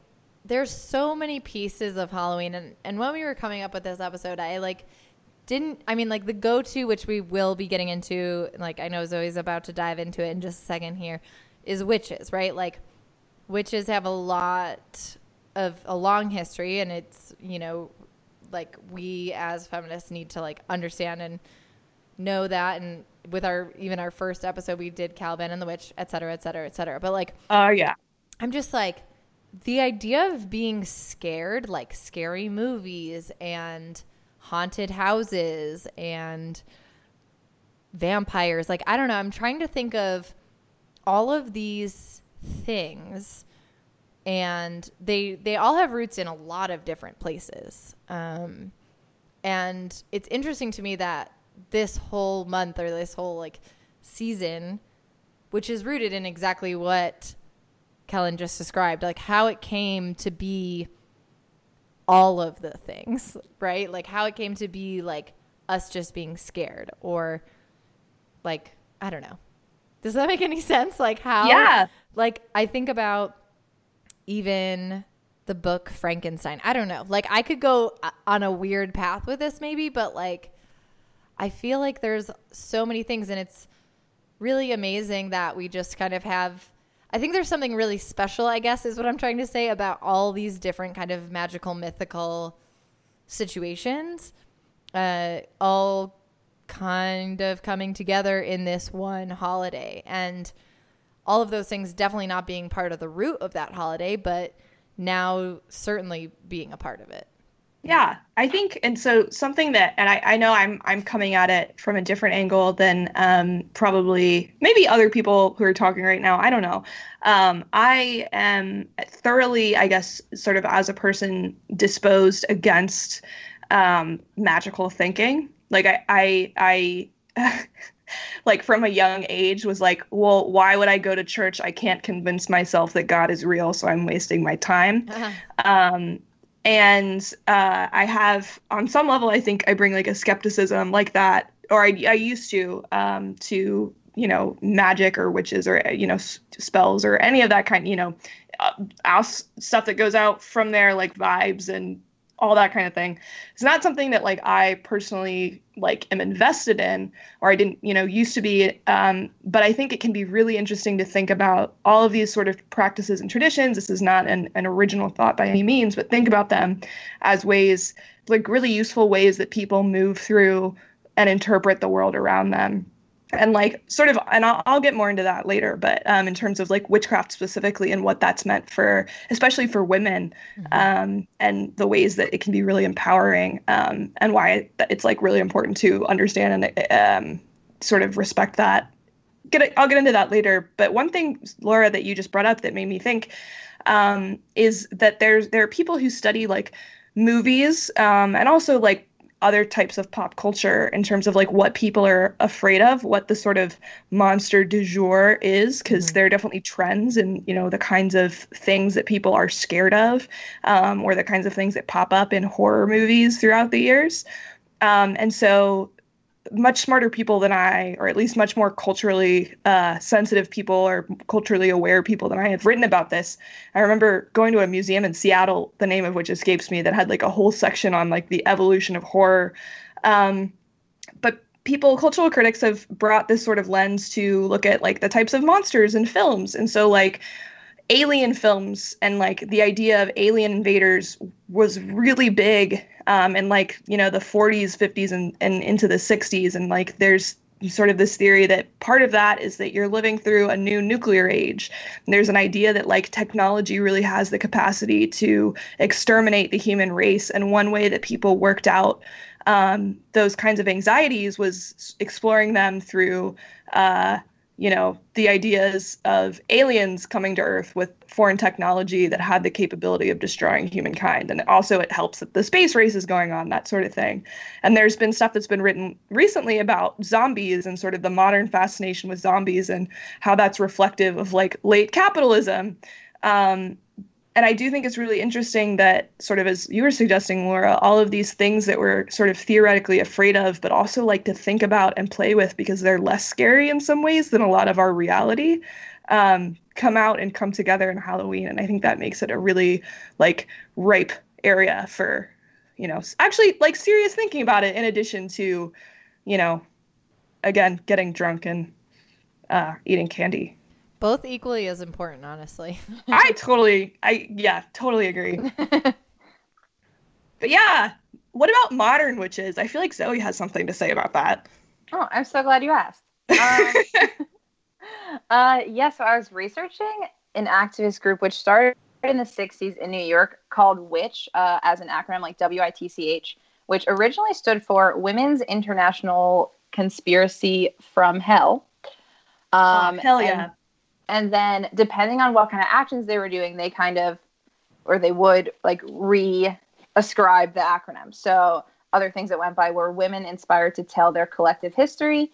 there's so many pieces of Halloween, and, and when we were coming up with this episode, I like didn't, I mean, like the go-to, which we will be getting into, like I know Zoe's about to dive into it in just a second here, is witches, right? Like witches have a lot of a long history, and it's, you know, like we as feminists need to like understand and know that. And with our, even our first episode, we did Caliban and the Witch, et cetera, et cetera, et cetera. But like, oh uh, yeah, I'm just like the idea of being scared, like scary movies and haunted houses and vampires. Like, I don't know. I'm trying to think of all of these things, and they they all have roots in a lot of different places. Um, and it's interesting to me that this whole month, or this whole like season, which is rooted in exactly what Kellen just described, like how it came to be all of the things, right? Like how it came to be like us just being scared, or like, I don't know. Does that make any sense? Like how, yeah. Like I think about even the book Frankenstein. I don't know. Like I could go on a weird path with this maybe, but like I feel like there's so many things, and it's really amazing that we just kind of have, I think there's something really special, I guess, is what I'm trying to say, about all these different kind of magical, mythical situations, uh, all kind of coming together in this one holiday. And all of those things definitely not being part of the root of that holiday, but now certainly being a part of it. Yeah, I think, and so something that, and I, I know I'm I'm coming at it from a different angle than um, probably maybe other people who are talking right now. I don't know. Um, I am thoroughly, I guess, sort of as a person disposed against um, magical thinking. Like I, I, I like from a young age was like, well, why would I go to church? I can't convince myself that God is real, so I'm wasting my time. Uh-huh. Um, And uh, I have, on some level, I think I bring like a skepticism like that, or I, I used to, um, to, you know, magic or witches or, you know, s- spells or any of that kind, you know, uh, else, stuff that goes out from there, like vibes and all that kind of thing. It's not something that like I personally like am invested in, or I didn't, you know, used to be. Um, but I think it can be really interesting to think about all of these sort of practices and traditions. This is not an, an original thought by any means, but think about them as ways, like really useful ways that people move through and interpret the world around them. And like sort of, and I'll, I'll get more into that later, but um, in terms of like witchcraft specifically and what that's meant for, especially for women, mm-hmm. um, and the ways that it can be really empowering, um, and why it's like really important to understand and um, sort of respect that. Get, I'll get into that later. But one thing, Laura, that you just brought up that made me think um, is that there's there are people who study like movies um, and also like other types of pop culture in terms of like what people are afraid of, what the sort of monster du jour is, because mm-hmm. there are definitely trends in, you know, the kinds of things that people are scared of, um, or the kinds of things that pop up in horror movies throughout the years. Um, and so much smarter people than I, or at least much more culturally uh, sensitive people or culturally aware people than I, have written about this. I remember going to a museum in Seattle, the name of which escapes me, that had like a whole section on like the evolution of horror. Um, but people, cultural critics have brought this sort of lens to look at like the types of monsters in films. And so like alien films and like the idea of alien invaders was really big Um, and like, you know, the forties, fifties and, and into the sixties. And like there's sort of this theory that part of that is that you're living through a new nuclear age. And there's an idea that like technology really has the capacity to exterminate the human race. And one way that people worked out um, those kinds of anxieties was exploring them through, uh, you know, the ideas of aliens coming to Earth with foreign technology that had the capability of destroying humankind. And also it helps that the space race is going on, that sort of thing. And there's been stuff that's been written recently about zombies and sort of the modern fascination with zombies and how that's reflective of like late capitalism. Um, and I do think it's really interesting that sort of, as you were suggesting, Laura, all of these things that we're sort of theoretically afraid of, but also like to think about and play with because they're less scary in some ways than a lot of our reality, um, come out and come together in Halloween. And I think that makes it a really like ripe area for, you know, actually like serious thinking about it, in addition to, you know, again, getting drunk and uh, eating candy. Both equally as important, honestly. I totally, I yeah, totally agree. But yeah, what about modern witches? I feel like Zoe has something to say about that. Oh, I'm so glad you asked. Um, uh, yeah, so I was researching an activist group which started in the sixties in New York called WITCH, uh, as an acronym like W I T C H, which originally stood for Women's International Conspiracy from Hell. Um, oh, hell yeah. And, and then depending on what kind of actions they were doing, they kind of, or they would like re-ascribe the acronym. So other things that went by were Women Inspired to Tell Their Collective History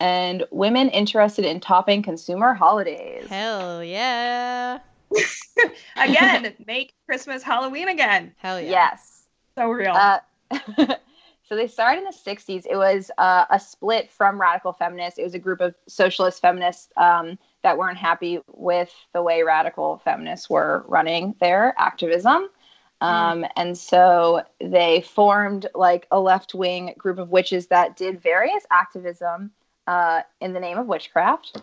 and Women Interested in Topping Consumer Holidays. Hell yeah. Again, make Christmas Halloween again. Hell yeah. Yes. So real. Uh, so they started in the sixties. It was uh, a split from radical feminists. It was a group of socialist feminists um, that weren't happy with the way radical feminists were running their activism. Um, mm. And so they formed like a left-wing group of witches that did various activism uh, in the name of witchcraft.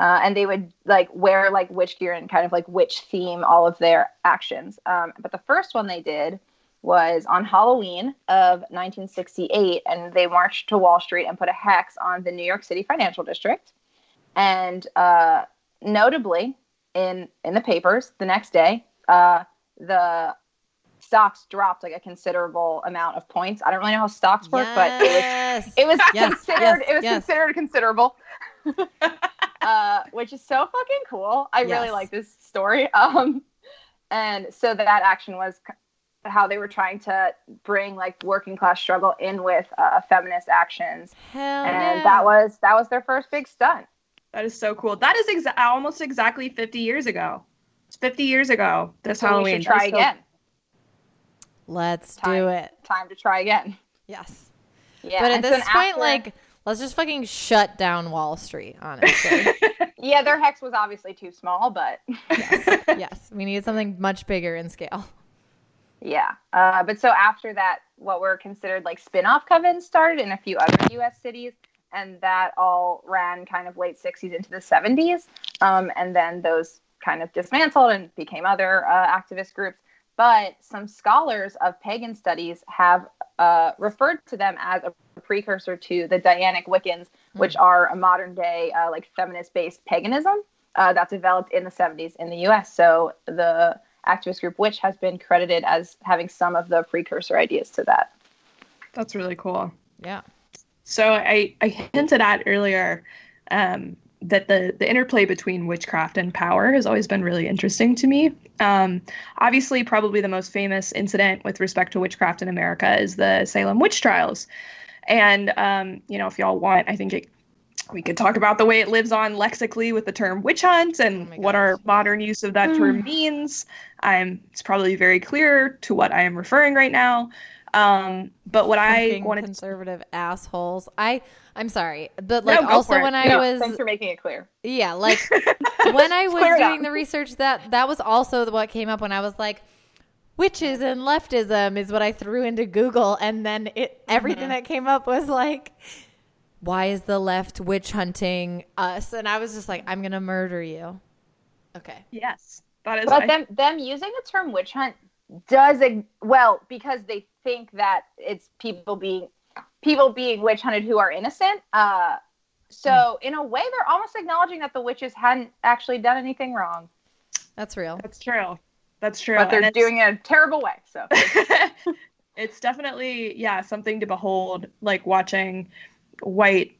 Uh, and they would like wear like witch gear and kind of like witch theme all of their actions. Um, but the first one they did was on Halloween of nineteen sixty-eight, and they marched to Wall Street and put a hex on the New York City financial district. And uh, notably, in in the papers the next day, uh, the stocks dropped like a considerable amount of points. I don't really know how stocks work, yes. but it was it was yes. considered yes. it was yes. considered considerable. Uh, which is so fucking cool. I yes. really like this story. Um, and so that action was c- how they were trying to bring like working class struggle in with uh, feminist actions. Hell and yeah. that was that was their first big stunt. That is so cool. That is exa- almost exactly fifty years ago. It's fifty years ago this so Halloween. We should try so- again. Let's time, do it. Time to try again. Yes. Yeah. But at and this so point, after- like. Let's just fucking shut down Wall Street, honestly. Yeah, their hex was obviously too small, but... yes, yes. We need something much bigger in scale. Yeah. Uh, but so after that, what were considered like spin-off covens started in a few other U S cities, and that all ran kind of late sixties into the seventies. Um, and then those kind of dismantled and became other uh, activist groups. But some scholars of pagan studies have uh, referred to them as a precursor to the Dianic Wiccans, mm. which are a modern day uh, like feminist-based paganism uh, that developed in the seventies in the U S. So the activist group Witch has been credited as having some of the precursor ideas to that. That's really cool. Yeah. So I, I hinted at earlier um, that the, the interplay between witchcraft and power has always been really interesting to me. Um, obviously, probably the most famous incident with respect to witchcraft in America is the Salem witch trials. And, um, you know, if y'all want, I think it, we could talk about the way it lives on lexically with the term witch hunt and oh what our modern use of that mm. term means. I'm, it's probably very clear to what I am referring right now. Um, but what Fucking I wanted conservative to... assholes. I, I'm sorry, but like no, also when I no, was, thanks for making it clear. Yeah. Like when I was doing out. the research that, that was also what came up when I was like, witches and leftism is what I threw into Google. And then it, everything mm-hmm. that came up was like, why is the left witch hunting us? And I was just like, I'm going to murder you. Okay. Yes. That is but I... them, them using the term witch hunt does it well, because they think that it's people being people being witch hunted who are innocent. Uh, so in a way, they're almost acknowledging that the witches hadn't actually done anything wrong. That's real. That's true. That's true. But they're and doing it in a terrible way. So it's definitely, yeah, something to behold, like watching white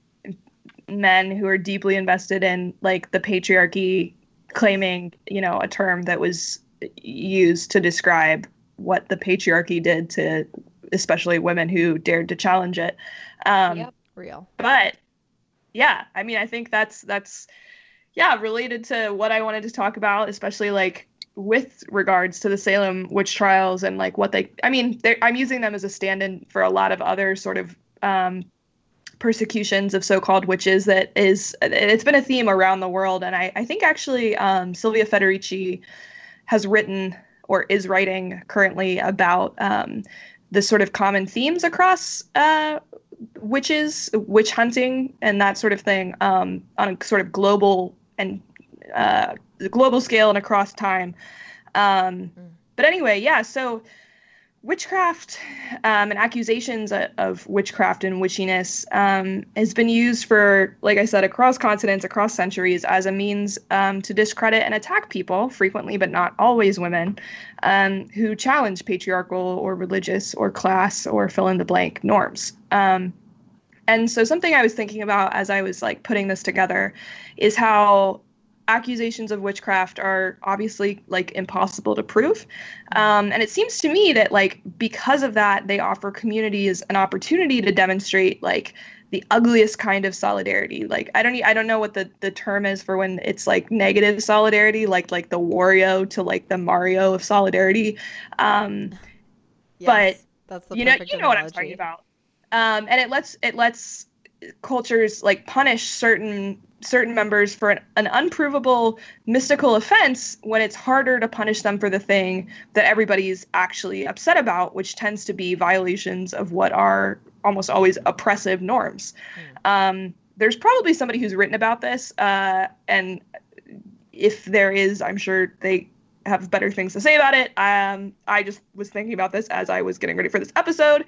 men who are deeply invested in like the patriarchy claiming, you know, a term that was used to describe what the patriarchy did to especially women who dared to challenge it. Um, yep. Real. But yeah, I mean, I think that's, that's, yeah, related to what I wanted to talk about, especially like with regards to the Salem witch trials and like what they, I mean, I'm using them as a stand-in for a lot of other sort of um, persecutions of so-called witches that is, it's been a theme around the world. And I, I think actually um, Sylvia Federici has written or is writing currently about um, the sort of common themes across uh, witches, witch hunting, and that sort of thing um, on a sort of global and uh, global scale and across time. Um, mm. But anyway, yeah. So Witchcraft um, and accusations of witchcraft and witchiness um, has been used for, like I said, across continents, across centuries, as a means um, to discredit and attack people, frequently but not always women, um, who challenge patriarchal or religious or class or fill-in-the-blank norms. Um, and so something I was thinking about as I was like putting this together is how accusations of witchcraft are obviously like impossible to prove. Um, and it seems to me that like, because of that, they offer communities an opportunity to demonstrate like the ugliest kind of solidarity. Like, I don't, I don't know what the, the term is for when it's like negative solidarity, like, like the Wario to like the Mario of solidarity. Um, yes, but that's the you know, you know analogy. What I'm talking about. Um, and it lets, it lets cultures like punish certain, certain members for an, an unprovable mystical offense when it's harder to punish them for the thing that everybody's actually upset about, which tends to be violations of what are almost always oppressive norms. Mm. Um, there's probably somebody who's written about this, uh, and if there is, I'm sure they have better things to say about it. Um, I just was thinking about this as I was getting ready for this episode.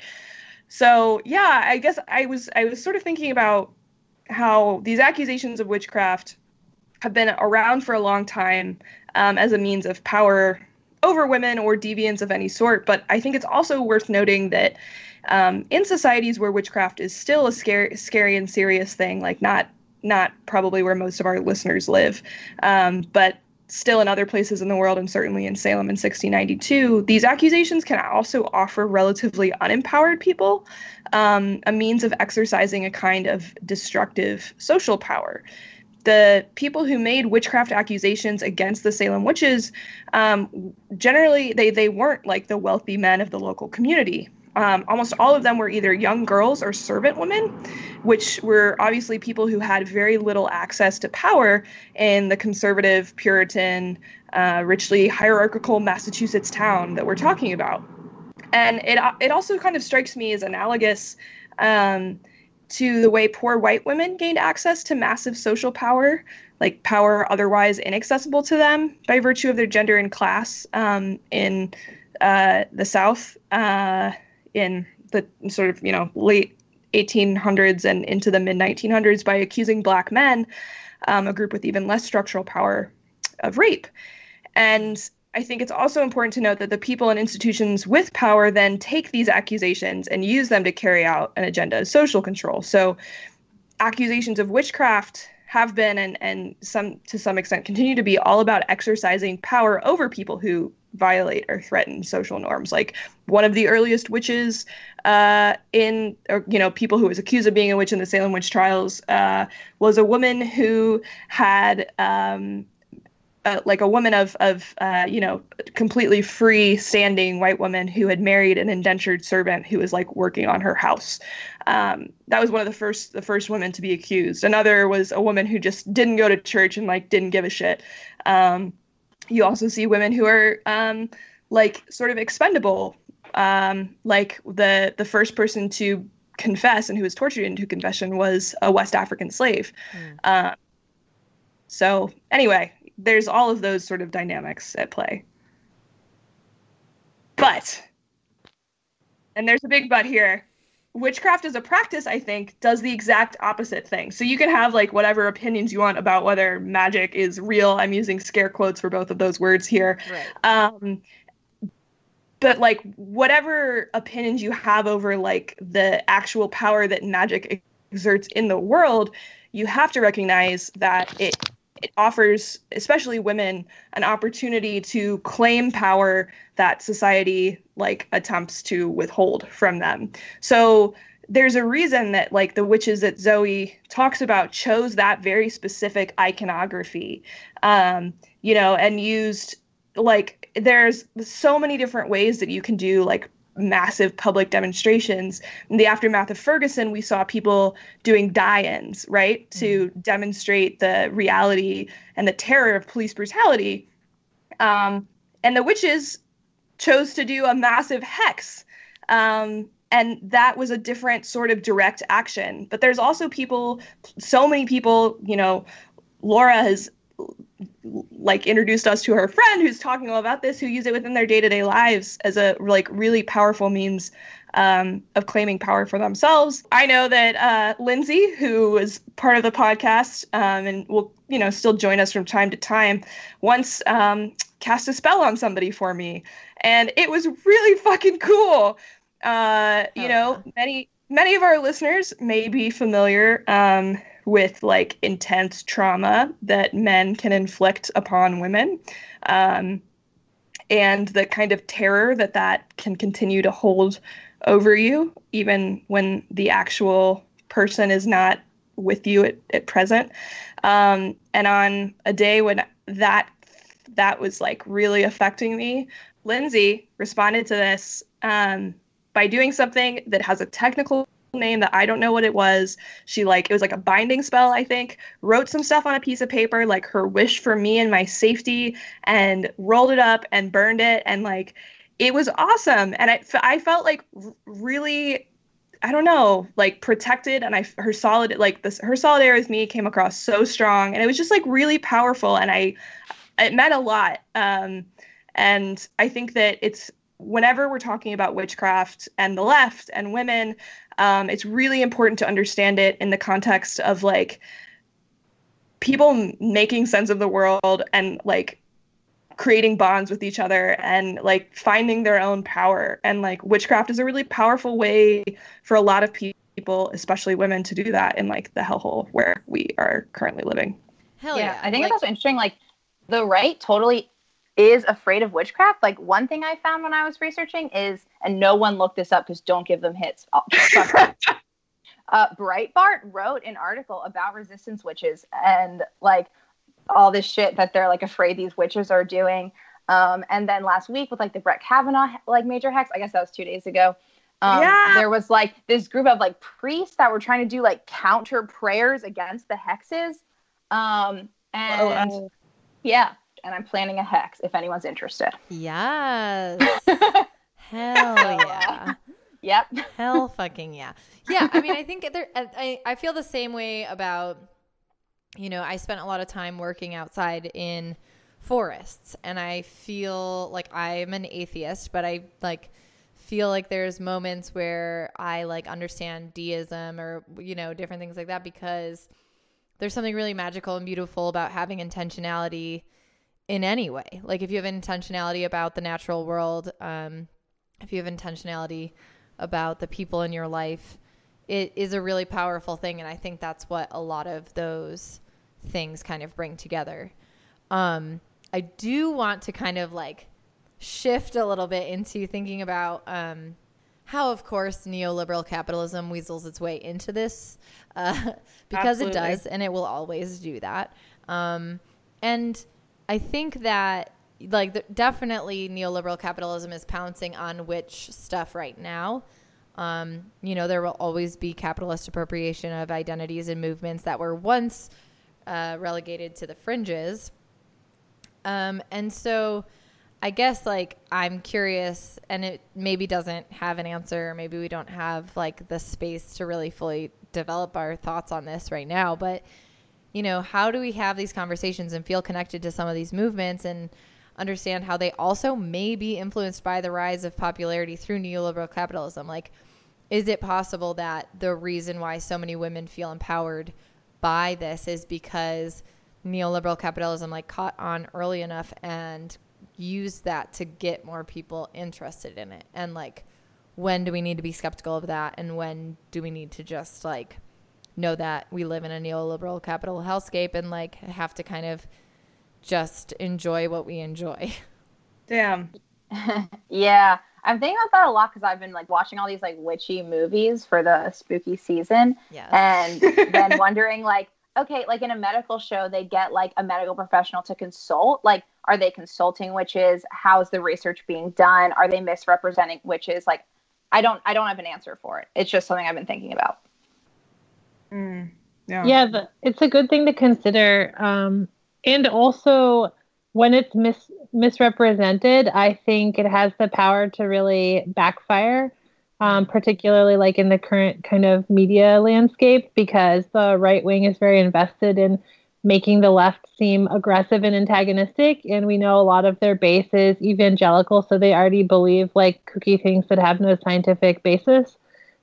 So yeah, I guess I was I was sort of thinking about how these accusations of witchcraft have been around for a long time um, as a means of power over women or deviance of any sort. But I think it's also worth noting that um, in societies where witchcraft is still a scary, scary and serious thing, like not not probably where most of our listeners live, um, but still in other places in the world, and certainly in Salem in sixteen ninety-two, these accusations can also offer relatively unempowered people um, a means of exercising a kind of destructive social power. The people who made witchcraft accusations against the Salem witches, um, generally they, they weren't like the wealthy men of the local community. Um, almost all of them were either young girls or servant women, which were obviously people who had very little access to power in the conservative, Puritan, uh, richly hierarchical Massachusetts town that we're talking about. And it it also kind of strikes me as analogous um, to the way poor white women gained access to massive social power, like power otherwise inaccessible to them by virtue of their gender and class um, in uh, the South. Uh, in the sort of, you know, late eighteen hundreds and into the mid nineteen hundreds by accusing black men, um, a group with even less structural power, of rape. And I think it's also important to note that the people and institutions with power then take these accusations and use them to carry out an agenda of social control. So accusations of witchcraft have been and, and some to some extent continue to be all about exercising power over people who violate or threaten social norms. Like one of the earliest witches uh, in, or, you know, people who was accused of being a witch in the Salem witch trials uh, was a woman who had um, uh, like a woman of, of uh, you know, completely free standing white woman who had married an indentured servant who was like working on her house. Um, that was one of the first, the first women to be accused. Another was a woman who just didn't go to church and like didn't give a shit. Um, You also see women who are um, like sort of expendable, um, like the the first person to confess and who was tortured into confession was a West African slave. Mm. Uh, so anyway, there's all of those sort of dynamics at play. But, and there's a big but here, witchcraft as a practice, I think, does the exact opposite thing. So you can have like whatever opinions you want about whether magic is real. I'm using scare quotes for both of those words here. Right. Um, but like whatever opinions you have over like the actual power that magic exerts in the world, you have to recognize that it it offers, especially women, an opportunity to claim power that society like attempts to withhold from them. So there's a reason that like the witches that Zoe talks about chose that very specific iconography, um, you know, and used like there's so many different ways that you can do like massive public demonstrations. In the aftermath of Ferguson, we saw people doing die-ins, right, mm-hmm. to demonstrate the reality and the terror of police brutality. Um, and the witches chose to do a massive hex. Um, and that was a different sort of direct action. But there's also people, so many people, you know, Laura has like introduced us to her friend who's talking all about this, who use it within their day-to-day lives as a like really powerful means um, of claiming power for themselves. I know that uh, Lindsay, who was part of the podcast um, and will, you know, still join us from time to time, once um, cast a spell on somebody for me, and it was really fucking cool. Uh, you oh, know, yeah. many many of our listeners may be familiar um, with like intense trauma that men can inflict upon women, um, and the kind of terror that that can continue to hold over you, even when the actual person is not with you at, at present. Um, and on a day when that that was like really affecting me, Lindsay responded to this um, by doing something that has a technical name that I don't know what it was. She like, it was like a binding spell, I think, wrote some stuff on a piece of paper, like her wish for me and my safety, and rolled it up and burned it. And like, it was awesome. And I, I felt like really, I don't know, like protected. And I, her solid, like this, her solidarity with me came across so strong, and it was just like really powerful. And I, it meant a lot. Um, and I think that it's, whenever we're talking about witchcraft and the left and women, um, it's really important to understand it in the context of like people making sense of the world and like creating bonds with each other and like finding their own power. And like witchcraft is a really powerful way for a lot of people, especially women, to do that in like the hellhole where we are currently living. Hell yeah. yeah. I think like, it's also interesting. Like the right totally is afraid of witchcraft. Like one thing I found when I was researching is, and no one looked this up because don't give them hits. Oh, uh, Breitbart wrote an article about resistance witches and like all this shit that they're like afraid these witches are doing. Um, and then last week with like the Brett Kavanaugh like major hacks, I guess that was two days ago. Um, yeah. There was like this group of like priests that were trying to do like counter prayers against the hexes. Um, and oh, uh, yeah. And I'm planning a hex if anyone's interested. Yes. Hell yeah. Yep. Hell fucking yeah. Yeah. I mean, I think there, I, I feel the same way about, you know, I spent a lot of time working outside in forests, and I feel like I'm an atheist, but I like feel like there's moments where I like understand deism or, you know, different things like that, because there's something really magical and beautiful about having intentionality in any way. Like if you have intentionality about the natural world, um, if you have intentionality about the people in your life, it is a really powerful thing. And I think that's what a lot of those things kind of bring together. Um, I do want to kind of like shift a little bit into thinking about um, how, of course, neoliberal capitalism weasels its way into this uh, because Absolutely. It does, and it will always do that. Um, and I think that like the, definitely neoliberal capitalism is pouncing on witch stuff right now. Um, you know, there will always be capitalist appropriation of identities and movements that were once uh, relegated to the fringes. Um, and so I guess like I'm curious, and it maybe doesn't have an answer. Maybe we don't have like the space to really fully develop our thoughts on this right now, but you know, how do we have these conversations and feel connected to some of these movements and understand how they also may be influenced by the rise of popularity through neoliberal capitalism? Like, is it possible that the reason why so many women feel empowered by this is because neoliberal capitalism like caught on early enough and used that to get more people interested in it? And like, when do we need to be skeptical of that? And when do we need to just like know that we live in a neoliberal capital hellscape and like have to kind of just enjoy what we enjoy? Damn. Yeah. I'm thinking about that a lot because I've been like watching all these like witchy movies for the spooky season. Yes. And then wondering like, okay, like in a medical show, they get like a medical professional to consult. Like, are they consulting witches? How is the research being done? Are they misrepresenting witches? Like, I don't, I don't have an answer for it. It's just something I've been thinking about. Mm, yeah, yeah the, it's a good thing to consider. Um, and also, when it's mis- misrepresented, I think it has the power to really backfire, um, particularly like in the current kind of media landscape, because the right wing is very invested in making the left seem aggressive and antagonistic. And we know a lot of their base is evangelical, so they already believe like kooky things that have no scientific basis.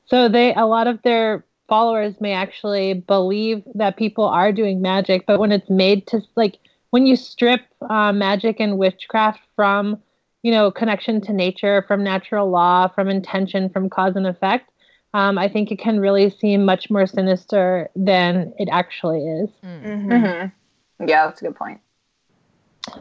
So they, a lot of their followers may actually believe that people are doing magic, but when it's made to, like, when you strip uh, magic and witchcraft from, you know, connection to nature, from natural law, from intention, from cause and effect, um, I think it can really seem much more sinister than it actually is. Mm-hmm. Mm-hmm. Yeah, that's a good point.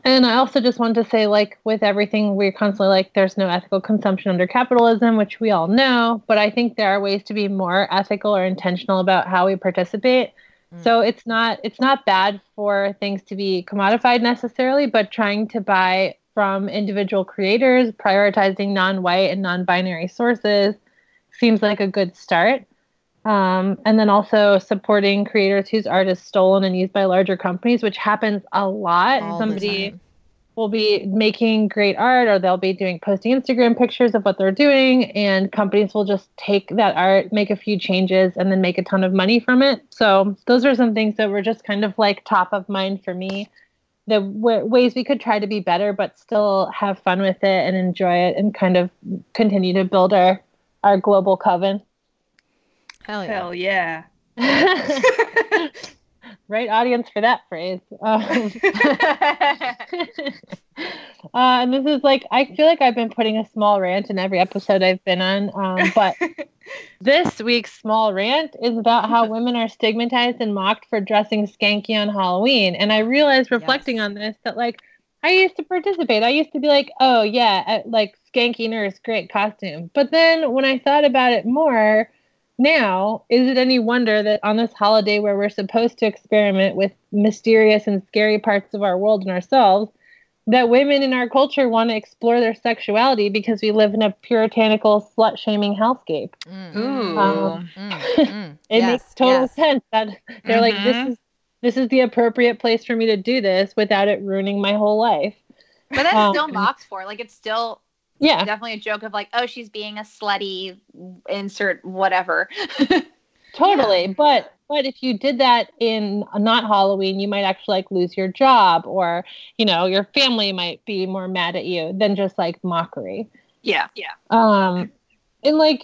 And I also just wanted to say, like, with everything, we're constantly like, there's no ethical consumption under capitalism, which we all know. But I think there are ways to be more ethical or intentional about how we participate. Mm. So it's not it's not bad for things to be commodified necessarily, but trying to buy from individual creators, prioritizing non-white and non-binary sources seems like a good start. Um, and then also supporting creators whose art is stolen and used by larger companies, which happens a lot. All Somebody will be making great art, or they'll be doing posting Instagram pictures of what they're doing, and companies will just take that art, make a few changes, and then make a ton of money from it. So those are some things that were just kind of like top of mind for me. The w- ways we could try to be better, but still have fun with it and enjoy it, and kind of continue to build our, our global coven. Hell yeah. Hell yeah. Right audience for that phrase. Um, uh, and this is like, I feel like I've been putting a small rant in every episode I've been on, um, but this week's small rant is about how women are stigmatized and mocked for dressing skanky on Halloween. And I realized, reflecting yes. on this, that like, I used to participate. I used to be like, oh yeah, like skanky nurse, great costume. But then when I thought about it more, now, is it any wonder that on this holiday where we're supposed to experiment with mysterious and scary parts of our world and ourselves, that women in our culture want to explore their sexuality because we live in a puritanical, slut-shaming hellscape? Mm. Ooh. Um, mm, mm. It yes, makes total yes. sense that they're mm-hmm. like, this is this is the appropriate place for me to do this without it ruining my whole life. But that's um, still mocked for. Like, it's still... Yeah, definitely a joke of like, oh, she's being a slutty, insert whatever. Totally. Yeah. But but if you did that in not Halloween, you might actually like lose your job, or, you know, your family might be more mad at you than just like mockery. Yeah. Yeah. Um, and like,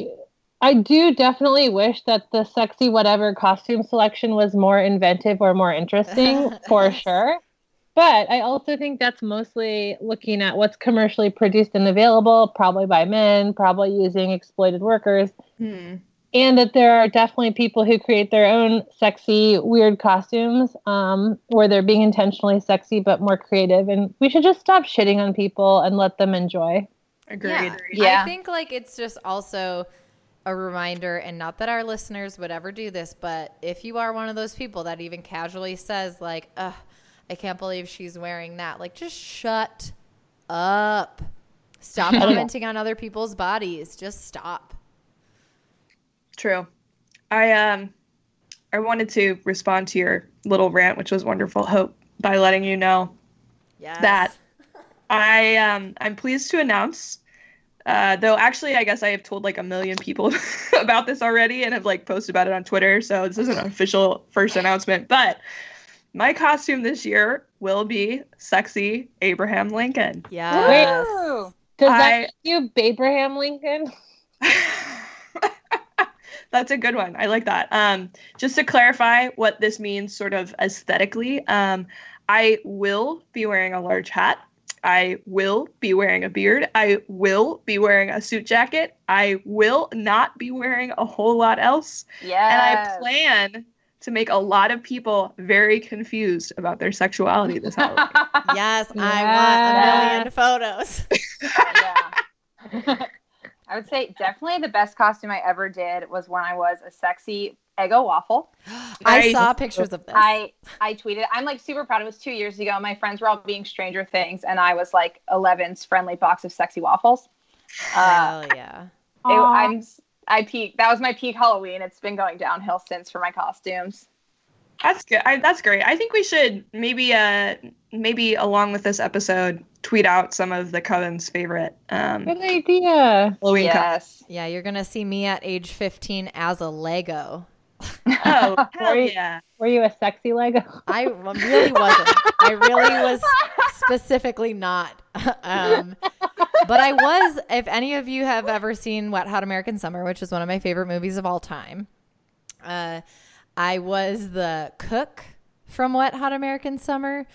I do definitely wish that the sexy whatever costume selection was more inventive or more interesting for sure. But I also think that's mostly looking at what's commercially produced and available, probably by men, probably using exploited workers. Mm. And that there are definitely people who create their own sexy, weird costumes, um, where they're being intentionally sexy but more creative. And we should just stop shitting on people and let them enjoy. Agreed. Yeah. Yeah. I think like it's just also a reminder, and not that our listeners would ever do this, but if you are one of those people that even casually says like, ugh, I can't believe she's wearing that. Like, just shut up. Stop commenting on other people's bodies. Just stop. True. I um, I wanted to respond to your little rant, which was wonderful, Hope, by letting you know yes. that I um, I'm pleased to announce. Uh, though actually, I guess I have told like a million people about this already, and have like posted about it on Twitter. So this isn't an official first announcement, but. My costume this year will be sexy Abraham Lincoln. Yeah. Wait, does that you Abraham Lincoln? That's a good one. I like that. Um, just to clarify what this means sort of aesthetically, um, I will be wearing a large hat. I will be wearing a beard. I will be wearing a suit jacket. I will not be wearing a whole lot else. Yeah. And I plan... to make a lot of people very confused about their sexuality this holiday. Yes, yeah. I want a million photos. Yeah. I would say definitely the best costume I ever did was when I was a sexy Eggo waffle. I, I saw pictures of this. I, I tweeted. I'm like super proud. It was two years ago. My friends were all being Stranger Things, and I was like eleven's friendly box of sexy waffles. Hell uh, yeah. It, I'm... I peak. That was my peak Halloween. It's been going downhill since for my costumes. That's good. I, that's great. I think we should maybe, uh, maybe along with this episode, tweet out some of the coven's favorite. Um, good idea. Halloween. Yes. Coven. Yeah, you're gonna see me at age fifteen as a Lego. Oh, hell were you, yeah. Were you a sexy Lego? I really wasn't. I really was specifically not. Um, but I was, if any of you have ever seen Wet Hot American Summer, which is one of my favorite movies of all time, uh, I was the cook from Wet Hot American Summer,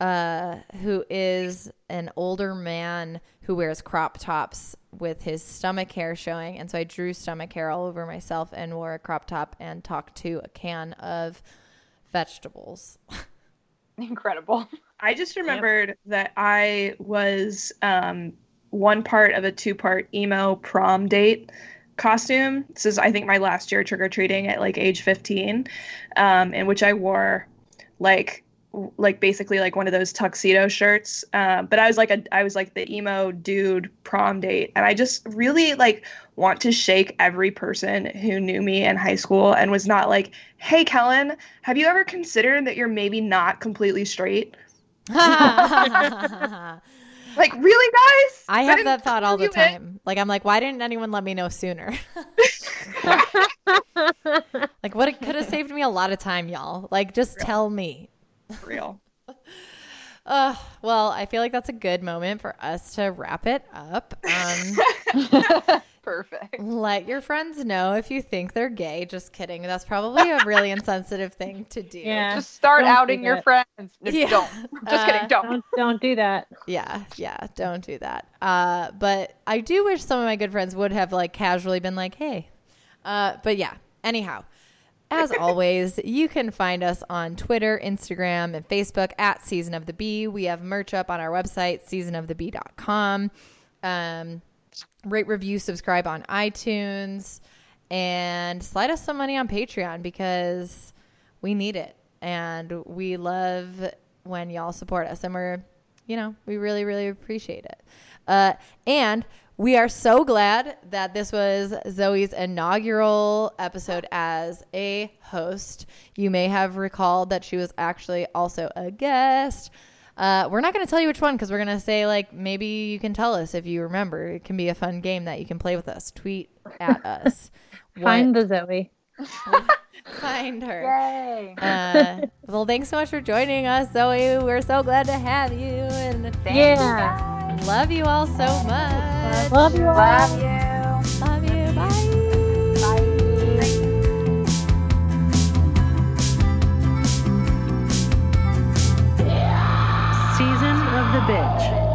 uh, who is an older man who wears crop tops with his stomach hair showing. And so I drew stomach hair all over myself and wore a crop top and talked to a can of vegetables. Incredible. I just remembered yep. that I was um, one part of a two-part emo prom date costume. This is, I think, my last year trick-or-treating at, like, age fifteen, um, in which I wore, like... like basically like one of those tuxedo shirts. Uh, but I was like a, I was like the emo dude prom date. And I just really like want to shake every person who knew me in high school and was not like, hey, Kellen, have you ever considered that you're maybe not completely straight? Like, really, guys? I have I that thought all the time. It. Like, I'm like, why didn't anyone let me know sooner? Like, what, it could have saved me a lot of time, y'all. Like, just really? Tell me. For real. Uh, well, I feel like that's a good moment for us to wrap it up. Um, Perfect. Let your friends know if you think they're gay. Just kidding. That's probably a really insensitive thing to do. Yeah. Just start don't outing your friends. No, yeah. Don't. Just uh, kidding. Don't. don't. Don't do that. Yeah. Yeah. Don't do that. Uh, but I do wish some of my good friends would have like casually been like, hey. Uh, but yeah. Anyhow. As always, you can find us on Twitter, Instagram, and Facebook at Season of the Bee. We have merch up on our website, season of the bee dot com. Um, rate, review, subscribe on iTunes, and slide us some money on Patreon because we need it. And we love when y'all support us. And we're, you know, we really, really appreciate it. Uh, and we are so glad that this was Zoe's inaugural episode as a host. You may have recalled that she was actually also a guest. Uh, we're not going to tell you which one because we're going to say, like, maybe you can tell us if you remember. It can be a fun game that you can play with us. Tweet at us. Find the Zoe. Find her. Yay. Uh, well, thanks so much for joining us, Zoe. We're so glad to have you. And thank yeah. you. Love you all so much. Love you all. Love you. Love you. Bye. Bye. Season of the Bitch.